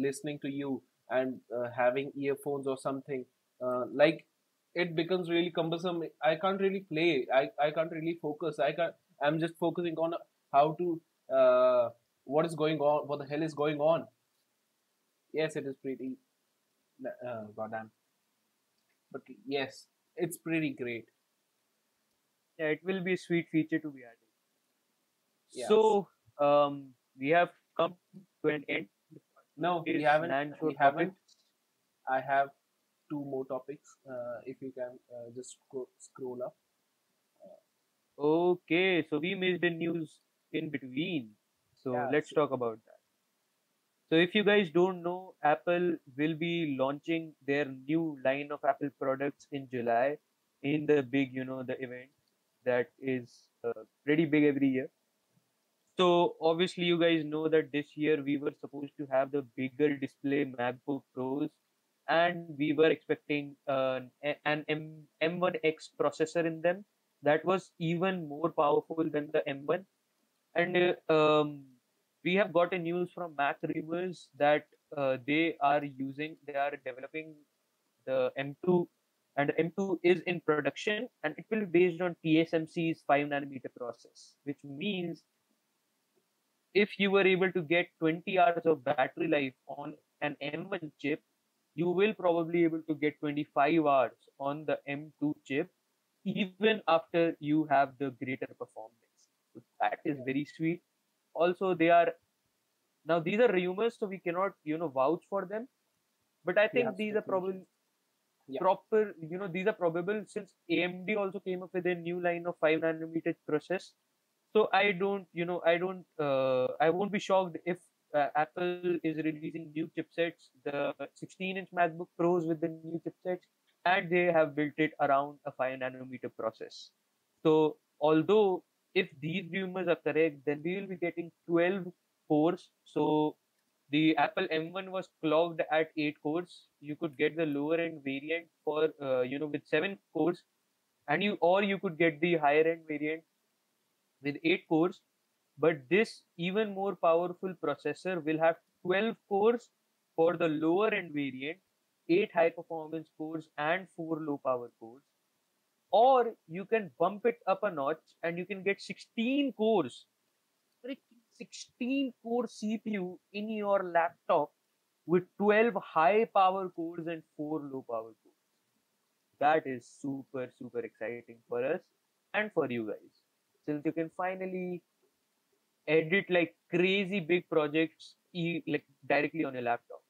listening to you, and having earphones or something like. It becomes really cumbersome. I can't really play. I can't really focus. I'm just focusing on how to, what is going on, what the hell is going on. Yes, it is pretty, goddamn. But yes, it's pretty great. Yeah, it will be a sweet feature to be added. Yes. So, we have come to an end. No, we haven't. We haven't. I have 2 more topics, if you can just scroll up. Okay, so we missed the news in between. So yeah, let's talk about that. So if you guys don't know, Apple will be launching their new line of Apple products in July in the big, you know, the event that is pretty big every year. So obviously you guys know that this year we were supposed to have the bigger display MacBook Pros, and we were expecting an M1X processor in them that was even more powerful than the M1. And we have gotten news from Mac Rumors that they are developing the M2, and the M2 is in production, and it will be based on TSMC's 5nm process, which means if you were able to get 20 hours of battery life on an M1 chip, you will probably able to get 25 hours on the M2 chip, even after you have the greater performance. So that is very sweet. Also, they are, now these are rumors, so we cannot, you know, vouch for them. But I think these are probably proper, you know, these are probable, since AMD also came up with a new line of 5nm process. So I don't, you know, I won't be shocked if Apple is releasing new chipsets, the 16-inch MacBook Pros with the new chipsets, and they have built it around a 5nm process. So, although if these rumors are correct, then we will be getting 12 cores. So, the Apple M1 was clocked at 8 cores. You could get the lower end variant for you know, with 7 cores, and you could get the higher end variant with 8 cores. But this even more powerful processor will have 12 cores for the lower end variant, 8 high performance cores and 4 low power cores. Or you can bump it up a notch and you can get 16 cores, 16 core CPU in your laptop with 12 high power cores and 4 low power cores. That is super, super exciting for us and for you guys, since you can finally edit like crazy big projects like directly on your laptop.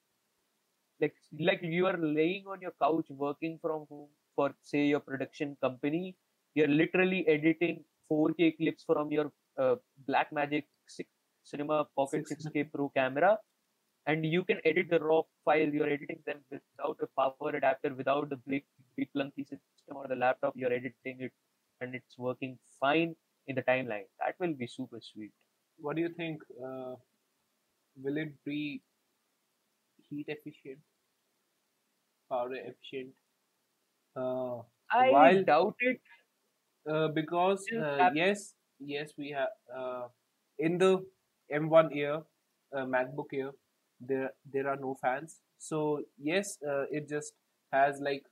Like you are laying on your couch working from home for, say, your production company. You're literally editing 4K clips from your Blackmagic Cinema Pocket 6K Pro camera, and you can edit the raw file. You're editing them without a power adapter, without the big clunky system or the laptop. You're editing it and it's working fine in the timeline. That will be super sweet. What do you think? Will it be heat efficient, power efficient, I doubt it. Because yes, we have in the M1 year, MacBook year, there are no fans. So yes, it just has like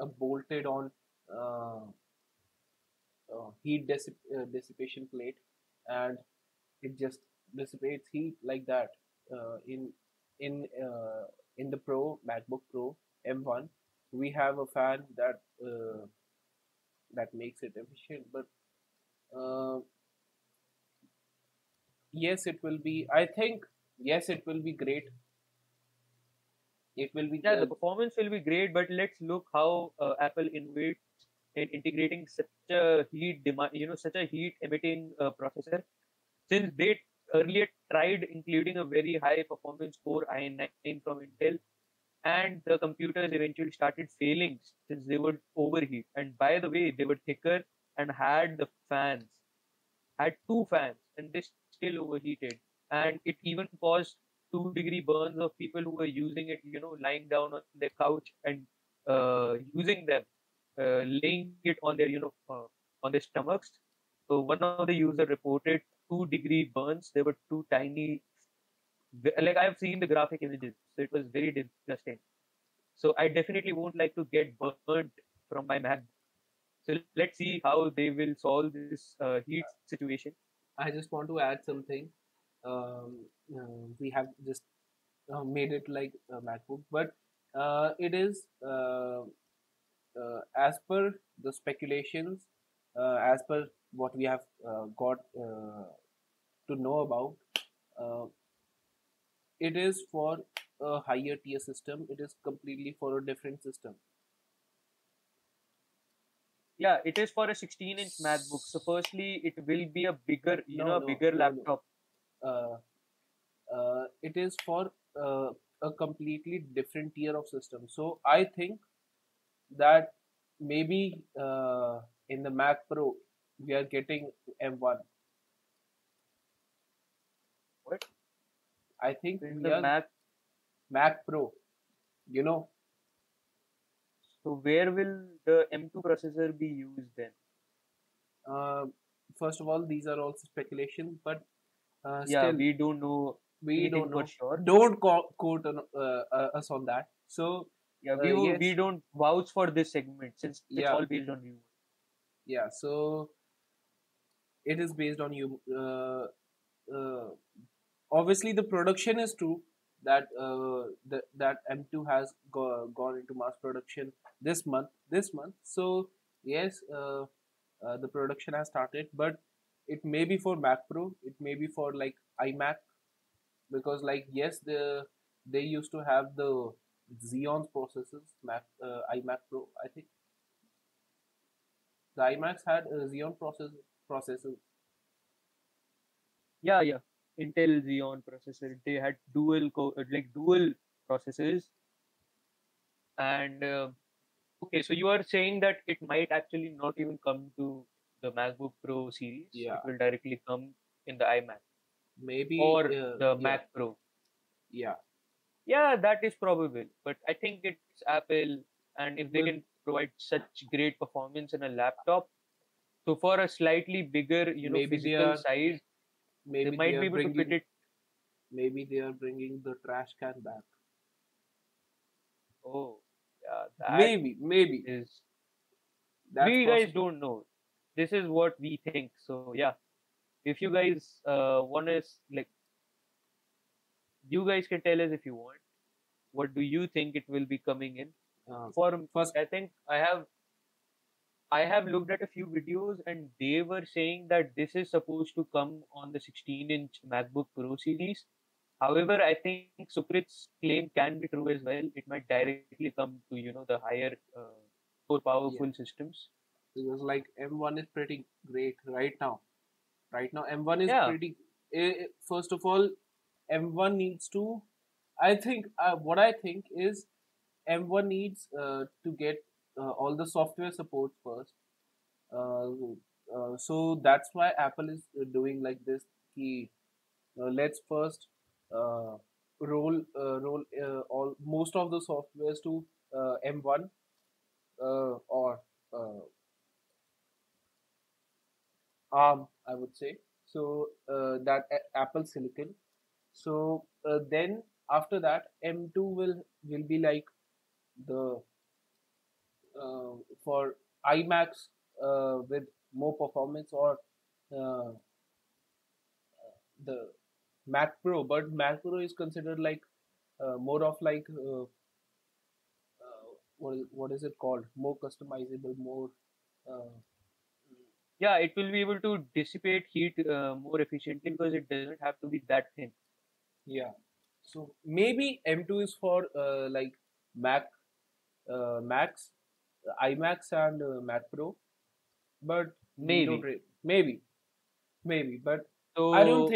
a bolted on heat dissipation plate, and it just dissipates heat like that. In the Pro MacBook Pro M1, we have a fan that that makes it efficient, but yes, it will be. I think yes, it will be great. It will be. Yeah, the performance will be great, but let's look how Apple innovates in integrating such a heat such a heat emitting processor. Since they earlier tried including a very high performance Core i9 from Intel, and the computers eventually started failing since they would overheat. And by the way, they were thicker and had the fans, had two fans, and they still overheated. And it even caused 2-degree burns of people who were using it, lying down on their couch and using them, laying it on their, on their stomachs. So one of the users reported 2-degree burns. They were too tiny. Like, I've seen the graphic images, so it was very disgusting. So I definitely won't like to get burnt from my Mac. So let's see how they will solve this heat situation. I just want to add something. We have just made it like a MacBook, but it is as per the speculations, as per what we have got to know about. It is for a higher tier system. It is completely for a different system. Yeah, it is for a 16-inch MacBook. So firstly, it will be a bigger, bigger laptop. It is for a completely different tier of system. So I think that maybe in the Mac Pro, we are getting M1. What? I think in the Mac Pro, So where will the M2 processor be used then? First of all, these are also speculation, but still, we don't know. We don't know. Sure. Don't quote us on that. So yeah, we don't vouch for this segment since it's all based on you. Yeah, so it is based on you. Obviously, the production is true that that M2 has gone into mass production this month. So yes, the production has started, but it may be for Mac Pro. It may be for like iMac, because like yes, they used to have the Xeon processors. iMac Pro, I think. The iMacs had a Xeon processor. Yeah. Intel Xeon processor. They had dual processors. And okay, so you are saying that it might actually not even come to the MacBook Pro series. Yeah. It will directly come in the iMac. Maybe. Or the Mac Pro. Yeah. Yeah, that is probable. But I think it's Apple, and if they can provide such great performance in a laptop, so for a slightly bigger, physical size, maybe they might be able to fit it. Maybe they are bringing the trash can back. Oh, yeah. Maybe. We guys don't know. This is what we think. So yeah, if you guys you guys can tell us if you want. What do you think it will be coming in? For first, I think I have looked at a few videos, and they were saying that this is supposed to come on the 16-inch MacBook Pro series. However, I think Sukrit's claim can be true as well. It might directly come to the higher, more powerful systems. Because like M1 is pretty great right now. Right now, M1 is pretty. First of all, M1 needs to. I think what I think is, M1 needs to get all the software support first. So that's why Apple is doing like this. Let's first roll all most of the softwares to M1. or ARM, I would say. So that Apple silicon. So then after that, M2 will be like the for iMacs with more performance, or the Mac Pro. But Mac Pro is considered like more of like what is it called? More customizable, more. Yeah, it will be able to dissipate heat more efficiently because it doesn't have to be that thin. Yeah. So maybe M2 is for like Macs, iMacs and Mac Pro, but maybe. But so, I don't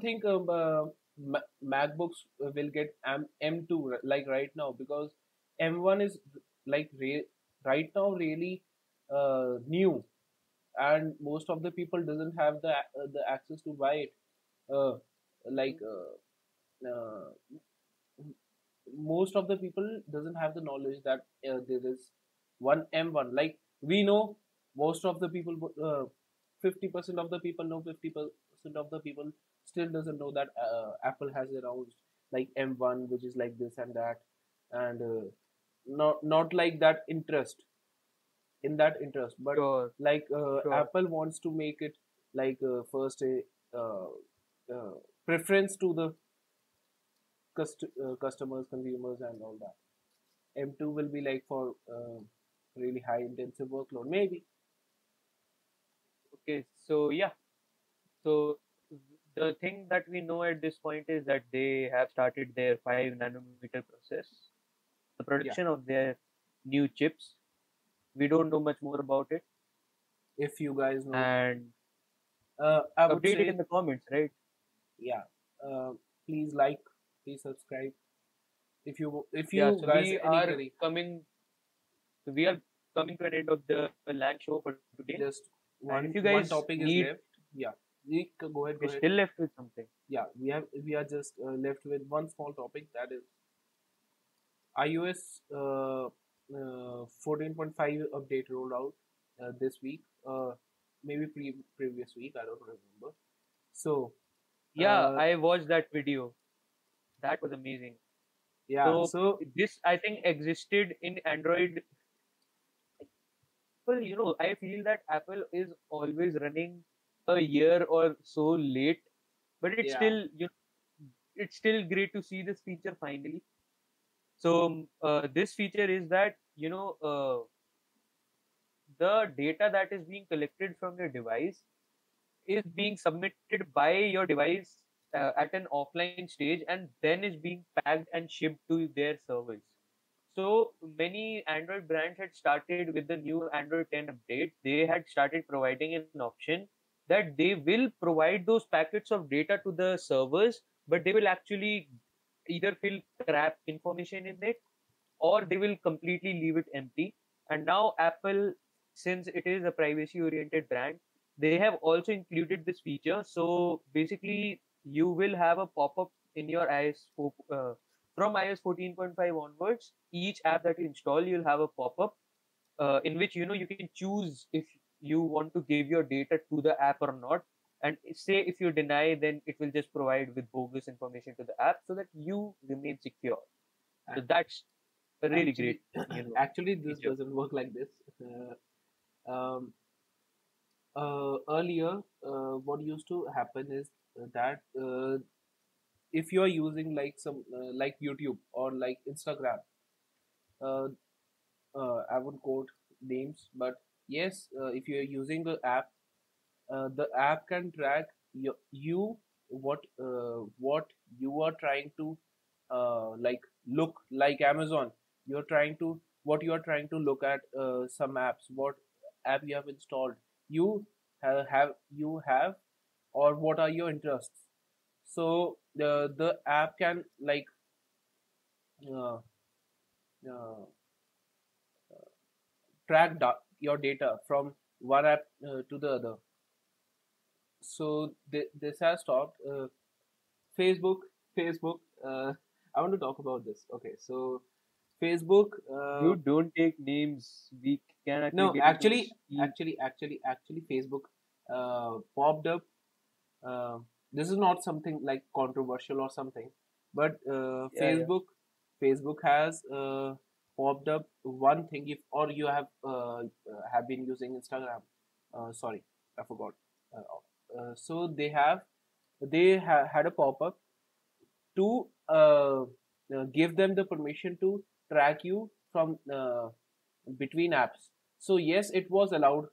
think MacBooks will get M2 like right now, because M1 is like right now really new, and most of the people doesn't have the access to buy it. Most of the people doesn't have the knowledge that there is one M1. Like we know, most of the people, 50% of the people know, 50% of the people still doesn't know that Apple has around like M1, which is like this and that, and not like that interest in that interest. But sure. Like Apple wants to make it like first a preference to the customers, consumers, and all that. M2 will be like for really high intensive workload, maybe. Okay, so yeah, so the thing that we know at this point is that they have started their 5 nanometer process, the production of their new chips. We don't know much more about it. If you guys know, and I would update it in the comments, right? Yeah. Please like. Please subscribe if you guys we are coming to an end of the LAN show for today. Just one, if you guys one topic is left. Yeah, go ahead. Still left with something. Yeah, we are just left with one small topic, that is iOS 14.5 update rolled out this week, maybe previous week, I don't remember. So yeah, I watched that video. That was amazing. Yeah. So this, I think, existed in Android. Well, you know, I feel that Apple is always running a year or so late, but it's still, you know, it's still great to see this feature finally. So this feature is that, you know, the data that is being collected from your device is being submitted by your device at an offline stage, and then is being packed and shipped to their servers. So many Android brands had started with the new Android 10 update. They had started providing an option that they will provide those packets of data to the servers, but they will actually either fill crap information in it, or they will completely leave it empty. And now Apple, since it is a privacy-oriented brand, they have also included this feature. So basically, you will have a pop-up in your iOS from iOS 14.5 onwards. Each app that you install, you'll have a pop-up in which, you know, you can choose if you want to give your data to the app or not. And say if you deny, then it will just provide with bogus information to the app so that you remain secure. So that's really great. You know, actually, this doesn't work like this. Earlier, what used to happen is that if you are using like some like YouTube or like Instagram, I won't quote names, but yes, if you are using the app can track you what you are trying to like look like. Amazon, what you are trying to look at, some apps, what app you have installed, you have or what are your interests. So the app can like track your data from one app to the other. So this has stopped. Facebook, I want to talk about this. Okay, so Facebook. You don't take names. We can actually. No, actually, Facebook popped up. This is not something like controversial or something, but Facebook has popped up one thing. If or you have been using Instagram, sorry, I forgot. So they had a pop up to give them the permission to track you from between apps. So yes, it was allowed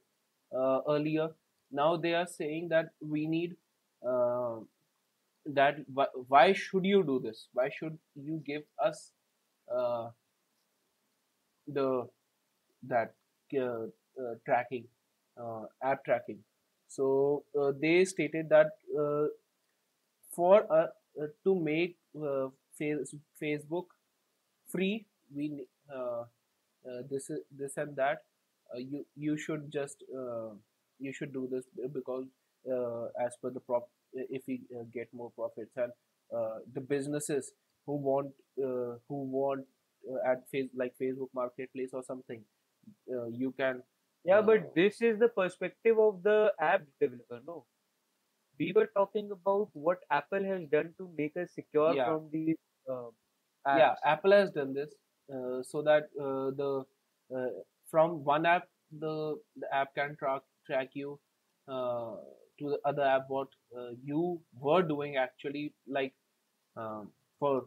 earlier. Now they are saying that we need that why should you do this? Why should you give us tracking, app tracking? So they stated that to make Facebook free, we this and that. You should do this because as per the if we get more profits, and the businesses who want at Facebook Marketplace or something, you can. Yeah, but this is the perspective of the app developer, no? We were talking about what Apple has done to make us secure from these apps. Yeah, Apple has done this so that from one app, the app can track you to the other app, what you were doing actually, like for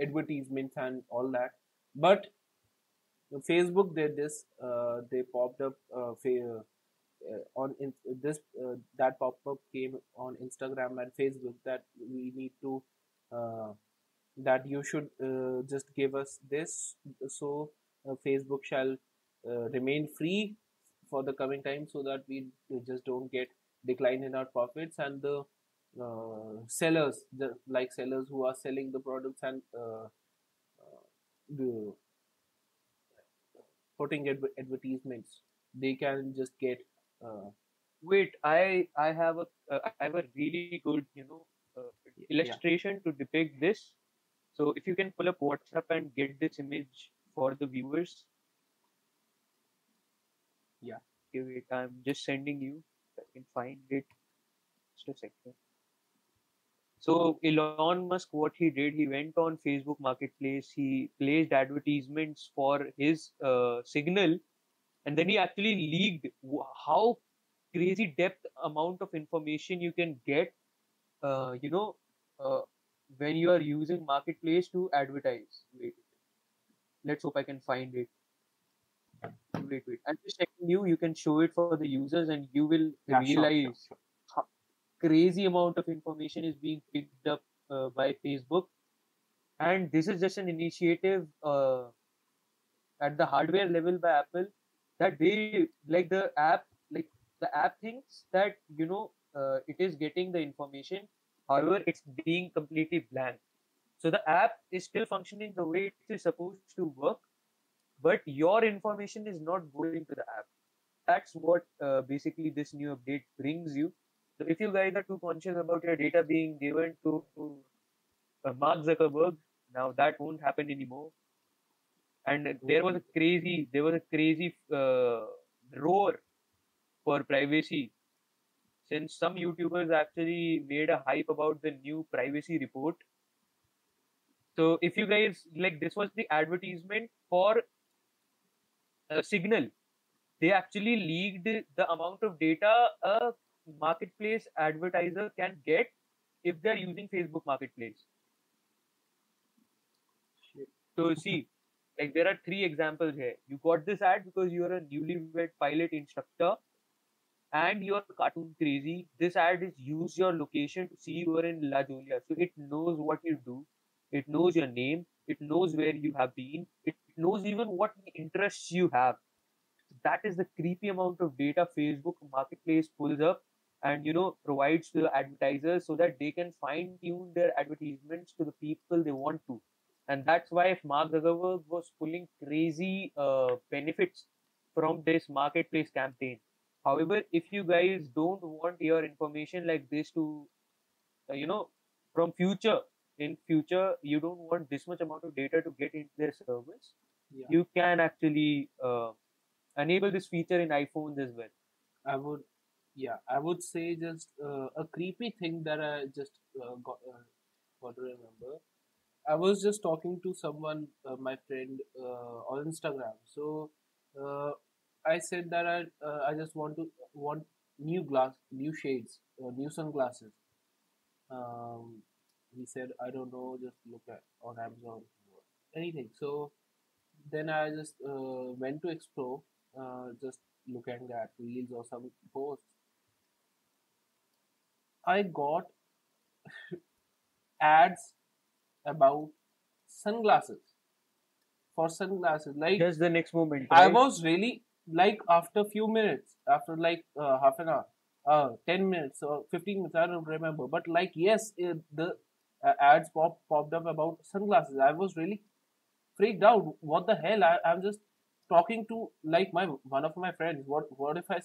advertisements and all that. But Facebook did this. They popped up that pop up came on Instagram and Facebook that we need to that you should just give us this. So Facebook shall remain free for the coming time, so that we just don't get decline in our profits, and the sellers, sellers who are selling the products and putting advertisements, they can just get. Wait, I have a really good illustration to depict this. So if you can pull up WhatsApp and get this image for the viewers. Yeah. Okay, wait, I'm just sending you. I can find it. Just a second. So Elon Musk, what he did, he went on Facebook Marketplace, he placed advertisements for his Signal, and then he actually leaked how crazy depth amount of information you can get, when you are using Marketplace to advertise. Wait, let's hope I can find it. Wait. I'm just checking you can show it for the users, and you will realize how crazy amount of information is being picked up by Facebook. And this is just an initiative at the hardware level by Apple, that they the app thinks that it is getting the information, however it's being completely blank. So the app is still functioning the way it is supposed to work, but your information is not going to the app. That's what basically this new update brings you. So if you guys are too conscious about your data being given to Mark Zuckerberg, now that won't happen anymore. And there was a crazy roar for privacy, since some YouTubers actually made a hype about the new privacy report. So if you guys this was the advertisement for Signal. They actually leaked the amount of data a marketplace advertiser can get if they're using Facebook Marketplace. Shit. So see, there are three examples here. You got this ad because you're a newlywed pilot instructor and you're cartoon crazy. This ad is use your location to see you are in La Julia. So it knows what you do. It knows your name. It knows where you have been. It knows even what interests you have. That is the creepy amount of data Facebook Marketplace pulls up and provides to the advertisers, so that they can fine tune their advertisements to the people they want to. And that's why if Mark Zuckerberg was pulling crazy benefits from this marketplace campaign. However, if you guys don't want your information like this to from future, in future you don't want this much amount of data to get into their servers, you can actually enable this feature in iPhones as well. I would say just a creepy thing that I just got to remember. I was just talking to someone, my friend, on Instagram. So I said that I just want new shades, new sunglasses. He said, I don't know, just look at on Amazon, anything. So then I just went to explore, just looking at reels or some posts. I got ads about sunglasses, for sunglasses, like just the next moment, right? I was really like, after few minutes, after like half an hour, 10 minutes or 15 minutes, I don't remember, but like, yes, the ads popped up about sunglasses. I was really freaked out. What the hell? I'm just talking to like one of my friends. What if I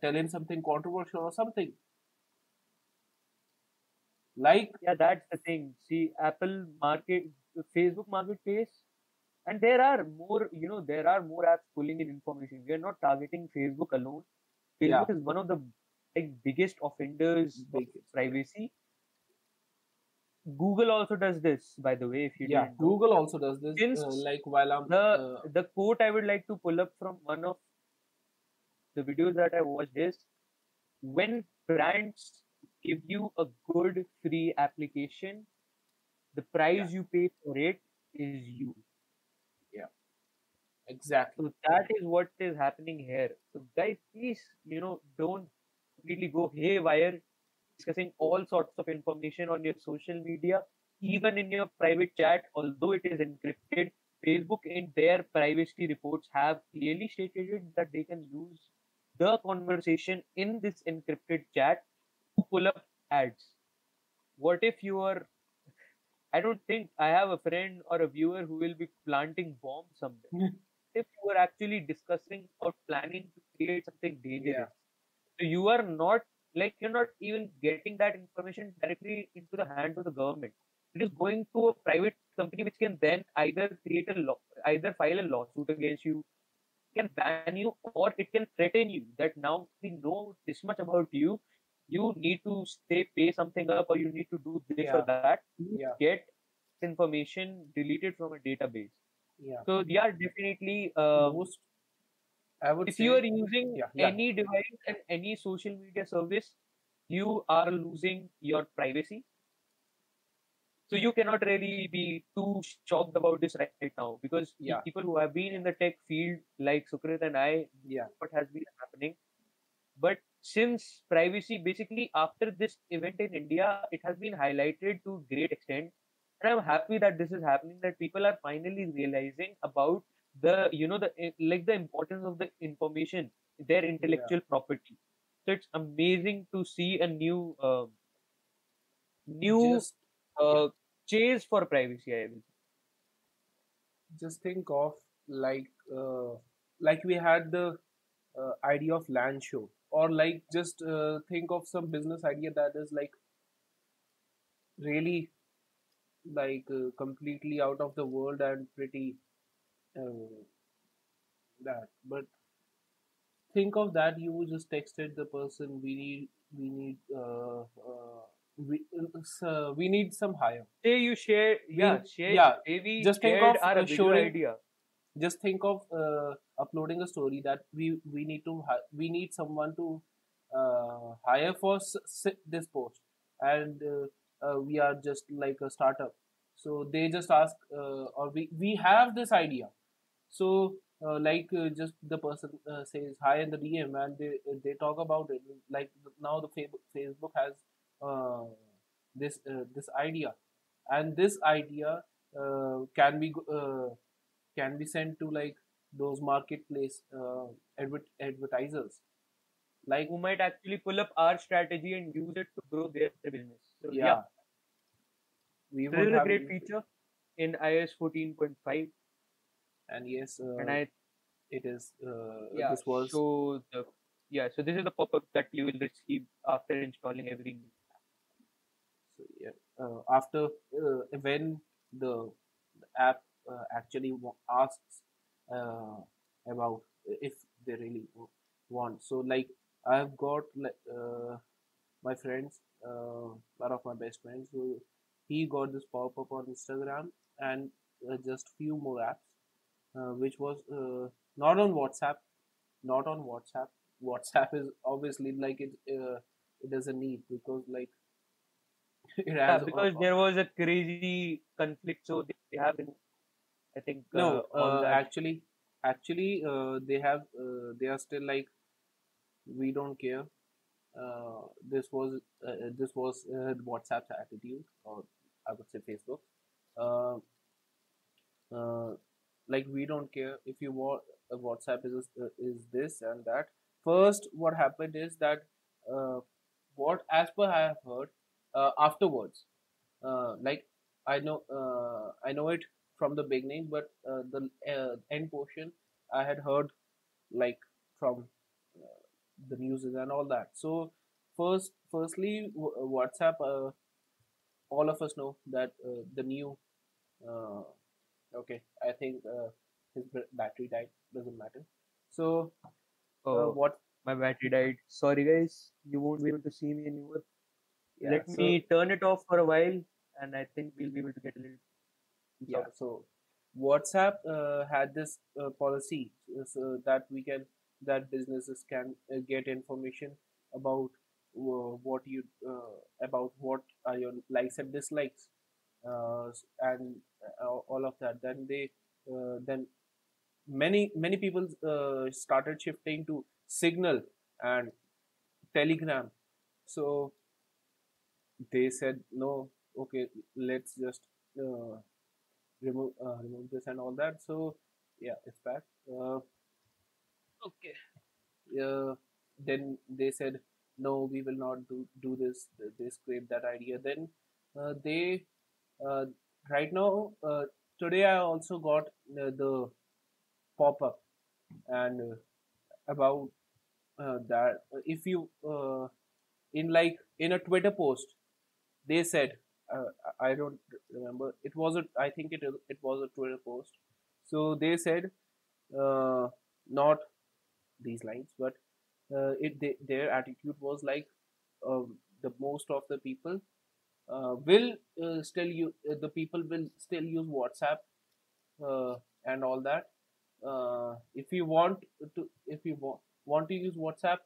tell him something controversial or something? Like, yeah, that's the thing. See, Apple market, Facebook marketplace, and there are more, there are more apps pulling in information. We are not targeting Facebook alone. Facebook is one of the biggest offenders of privacy. Google also does this, by the way, if you didn't know. Google also does this. Since like, while I'm the quote I would like to pull up from one of the videos that I watched is, when brands give you a good free application, the price you pay for it is you. Yeah, exactly. So that is what is happening here. So guys, please, don't completely go haywire discussing all sorts of information on your social media, even in your private chat, although it is encrypted. Facebook in their privacy reports have clearly stated that they can use the conversation in this encrypted chat to pull up ads. What if you are, I don't think I have a friend or a viewer who will be planting bombs someday. If you are actually discussing or planning to create something dangerous, so you are not, you're not even getting that information directly into the hands of the government. It is going to a private company which can then either create a either file a lawsuit against you, can ban you, or it can threaten you that now we know this much about you, you need to pay something up, or you need to do this or that to get information deleted from a database. So they are definitely if you are using any device and any social media service, you are losing your privacy. So you cannot really be too shocked about this right now, because people who have been in the tech field like Sukrit and I, what has been happening. But since privacy, basically after this event in India, it has been highlighted to a great extent. And I'm happy that this is happening, that people are finally realizing about the the importance of the information, their intellectual property. So it's amazing to see a new chase for privacy. I mean, just think of like we had the idea of LAN SHOW, or like just think of some business idea that is like really like completely out of the world and pretty but think of that. You just texted the person, we need some hire. Say you just think of uploading a story that we need someone to hire for this post, and we are just like a startup. So they just ask, or we have this idea. So just the person says hi in the DM, and they talk about it. Like now the Facebook has this idea, and this idea can be sent to like those marketplace advertisers, like who might actually pull up our strategy and use it to grow their business. So, this is a great feature in iOS 14.5, and yes, it is. This was so this is the pop-up that you will receive after installing every new app. So when the app actually asks about if they really want. So like I've got my friends, one of my best friends, who he got this pop-up on Instagram and just few more apps, which was not on WhatsApp. Not on WhatsApp. WhatsApp is obviously like it doesn't need, because like it has because there was a crazy conflict, so they haven't. I think no. Actually, they have. They are still like, we don't care. This was WhatsApp's attitude, or I would say Facebook. Like, we don't care if you want. WhatsApp is this and that. First, what happened is that what as per I have heard afterwards, like I know it from the beginning, but the end portion I had heard like from the news and all that. So firstly, WhatsApp, all of us know that the new okay, I think. His battery died, doesn't matter. So what, my battery died, sorry guys, you won't be able to see me anymore. Yeah, let me turn it off for a while, and I think we'll be able to get a little so WhatsApp had this policy so that that businesses can get information about what you about what are your likes and dislikes and all of that. Then they then many people started shifting to Signal and Telegram. So they said, no, okay, let's just remove this and all that. So yeah, it's back. Okay. Then they said, no, we will not do this. They scraped that idea. Then they right now today I also got the pop-up and about that if you in a Twitter post, they said I don't remember, it was a, I think it was a Twitter post. So they said not these lines, but their attitude was like the most of the people will still use the people will still use WhatsApp and all that. If you want to use WhatsApp,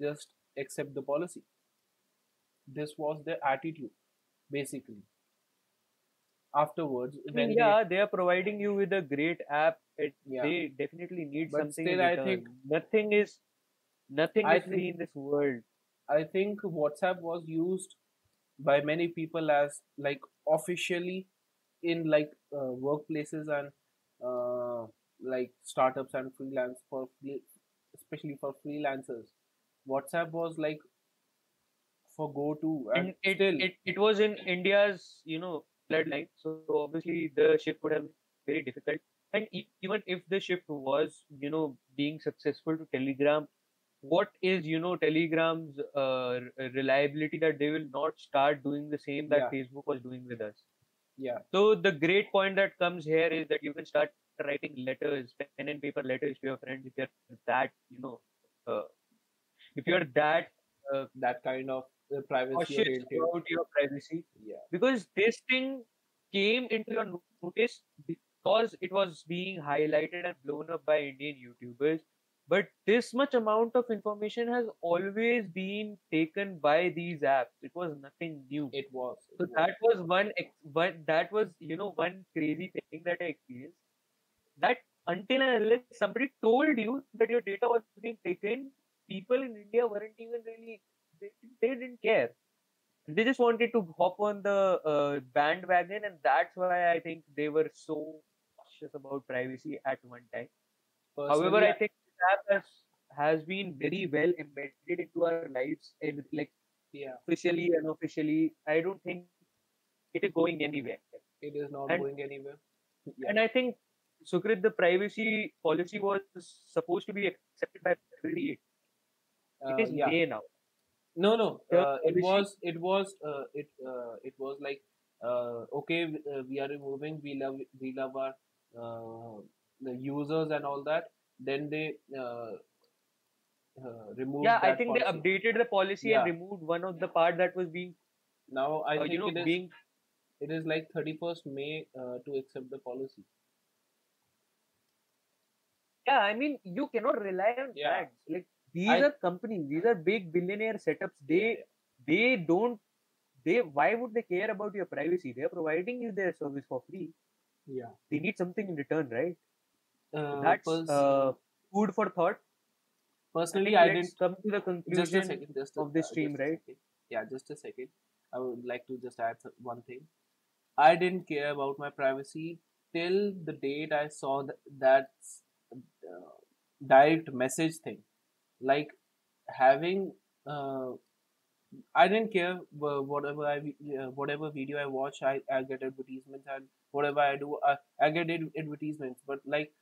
just accept the policy. This was their attitude, basically. Afterwards, when they are providing you with a great app. They definitely need something in return. I think nothing is free in this world. I think WhatsApp was used by many people as like officially in like workplaces and like startups and freelance, especially for freelancers. WhatsApp was like for go-to, and it was in India's bloodline, so obviously the shift would have been very difficult. And even if the shift was being successful to Telegram, what is Telegram's reliability that they will not start doing the same that Facebook was doing with us? So the great point that comes here is that you can start writing letters, pen and paper letters to your friends, if you're that that kind of privacy about your privacy. Because this thing came into your notice because it was being highlighted and blown up by Indian YouTubers. But this much amount of information has always been taken by these apps. It was nothing new. It was. So that was one crazy thing that I experienced. That until and unless somebody told you that your data was being taken, people in India weren't even really, they didn't care. They just wanted to hop on the bandwagon, and that's why I think they were so cautious about privacy at one time. Personally, however, I think app has been very well embedded into our lives, and like officially and unofficially, I don't think it is going anywhere. It is not going anywhere. And I think, Sukrit, the privacy policy was supposed to be accepted by everybody. It is May now. No, it was like okay, we are removing, we love our the users and all that, then they removed. Yeah, I think policy. They updated the policy, yeah, and removed one of the part that was being. Now I think it is like 31st May to accept the policy. Yeah, I mean, you cannot rely on that. Like, these are companies, these are big billionaire setups. Why would they care about your privacy? They are providing you their service for free. Yeah, they need something in return, right? That's food for thought. Personally, I didn't come to the conclusion of this stream, right? Yeah, just a second. I would like to just add one thing. I didn't care about my privacy till the date I saw that direct message thing. Like, having, I didn't care whatever video I watch, I get advertisements, and whatever I do, I get advertisements. But like,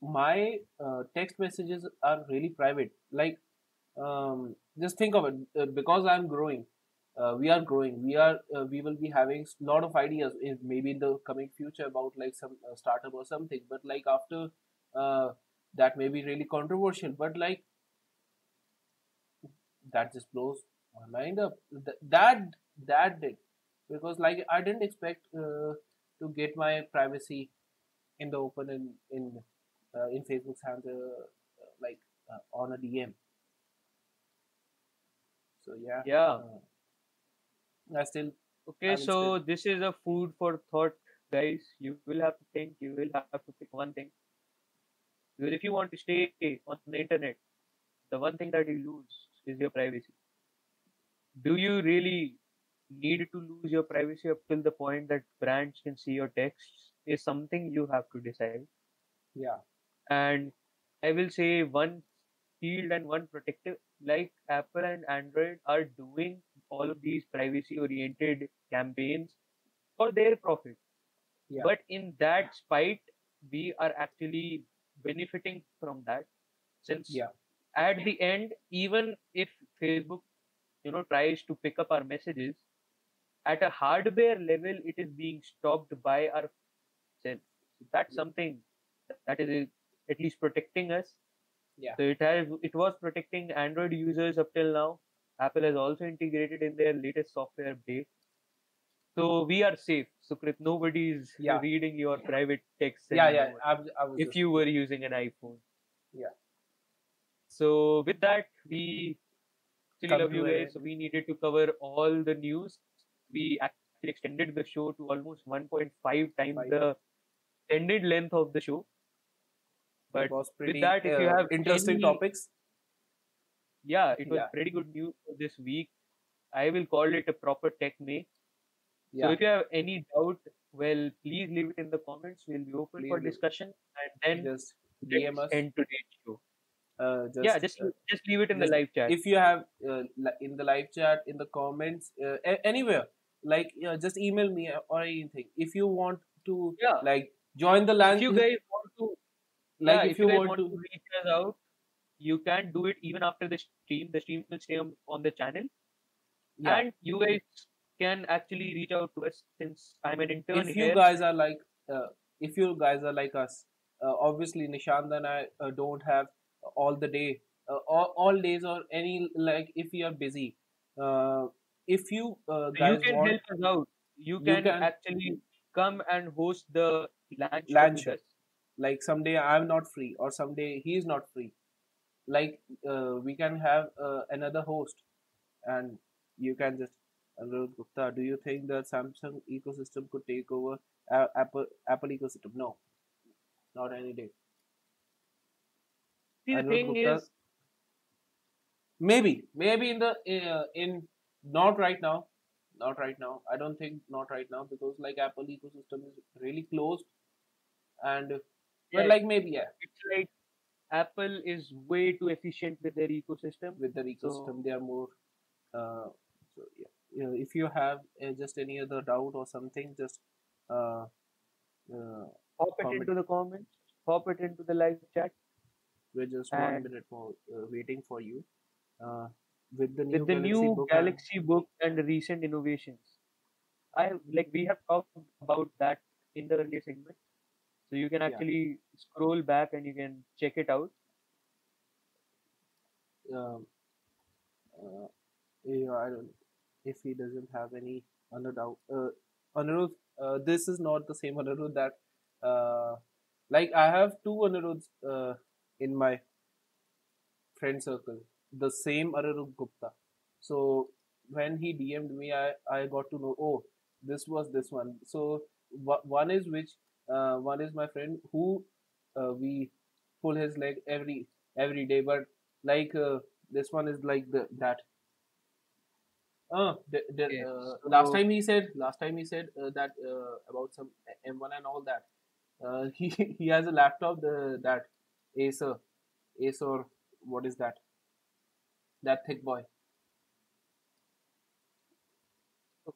my text messages are really private. Like, just think of it, because I'm growing, we will be having a lot of ideas, maybe in the coming future, about like some startup or something. But like, after that may be really controversial, but like, that just blows my mind up. That did, because like, I didn't expect to get my privacy in the open in Facebook's hands, like on a DM. So I still okay. So this is a food for thought, guys. You will have to think. You will have to pick one thing. Because if you want to stay on the internet, the one thing that you lose is your privacy. Do you really need to lose your privacy up till the point that brands can see your texts? Is something you have to decide. Yeah. And I will say one field and one protective, like Apple and Android are doing all of these privacy oriented campaigns for their profit. Yeah. But in that spite, we are actually benefiting from that, since at the end, even if Facebook, tries to pick up our messages, at a hardware level, it is being stopped by our self. So that's something that is at least protecting us. Yeah. So it was protecting Android users up till now. Apple has also integrated in their latest software update. So we are safe. So nobody is reading your private text. If you were using an iPhone. Yeah. So with that, we still love you guys. So we needed to cover all the news. We actually extended the show to almost 1.5 times the extended length of the show. But with that, if you have interesting topics, it was pretty good news for this week. I will call it a proper tech May. Yeah. So if you have any doubt, well, please leave it in the comments. We'll be open for discussion, and then just DM us. End today's show. Just leave it in the live chat. If you have in the live chat, in the comments, anywhere, like just email me or anything. If you want to, like join the LAN. If you guys want to, like, if you want to reach us out, you can do it even after the stream. The stream will stay on the channel, and you guys can actually reach out to us, since I'm an intern here. If you guys are like us, obviously Nishant and I don't have all the day, all days, or any, like, if you are busy, if you guys, you can help us out. You can actually come and host the LAN show. Like, someday I'm not free, or someday he's not free. Like, we can have another host, and you can just. Anirudh Gupta, do you think that Samsung ecosystem could take over Apple ecosystem? No, not any day. See, the thing is, maybe in the not right now. I don't think not right now, because like, Apple ecosystem is really closed, and but like, maybe it's like Apple is way too efficient with their ecosystem. With their ecosystem, so, they are more. So yeah, if you have just any other doubt or something, just into the comments. Pop it into the live chat. We're just 1 minute more waiting for you. With the new Galaxy Book and recent innovations, we have talked about that in the earlier segment. So you can actually scroll back and you can check it out. I don't if he doesn't have any Anuruddh. This is not the same Anuruddh that like I have two Anuruddhs in my friend circle, the same Anuruddh Gupta. So when he DM'd me, I got to know, oh, this was this one. So one is my friend who we pull his leg every day, but like this one is like the that. So last time he said that about some M1 and all that. He has a laptop that Acer, what is that? That thick boy.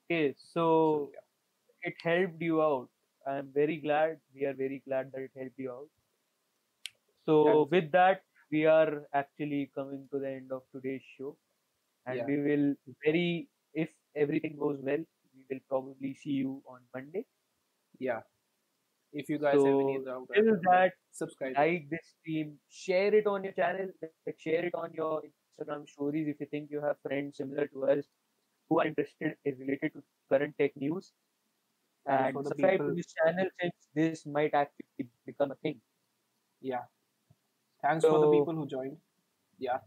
Okay, so it helped you out. I am very glad. We are very glad that it helped you out. So with that, we are actually coming to the end of today's show. And we will if everything goes well, we will probably see you on Monday. Yeah. If you guys have any doubt, subscribe, like this stream, share it on your channel, share it on your Instagram stories. If you think you have friends similar to us who are interested in related to current tech news, and subscribe to this channel since this might actually become a thing. Yeah. Thanks for the people who joined. Yeah.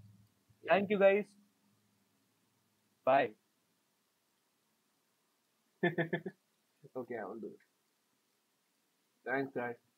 Thank you guys. Bye. Okay, I will do it. Thanks, guys.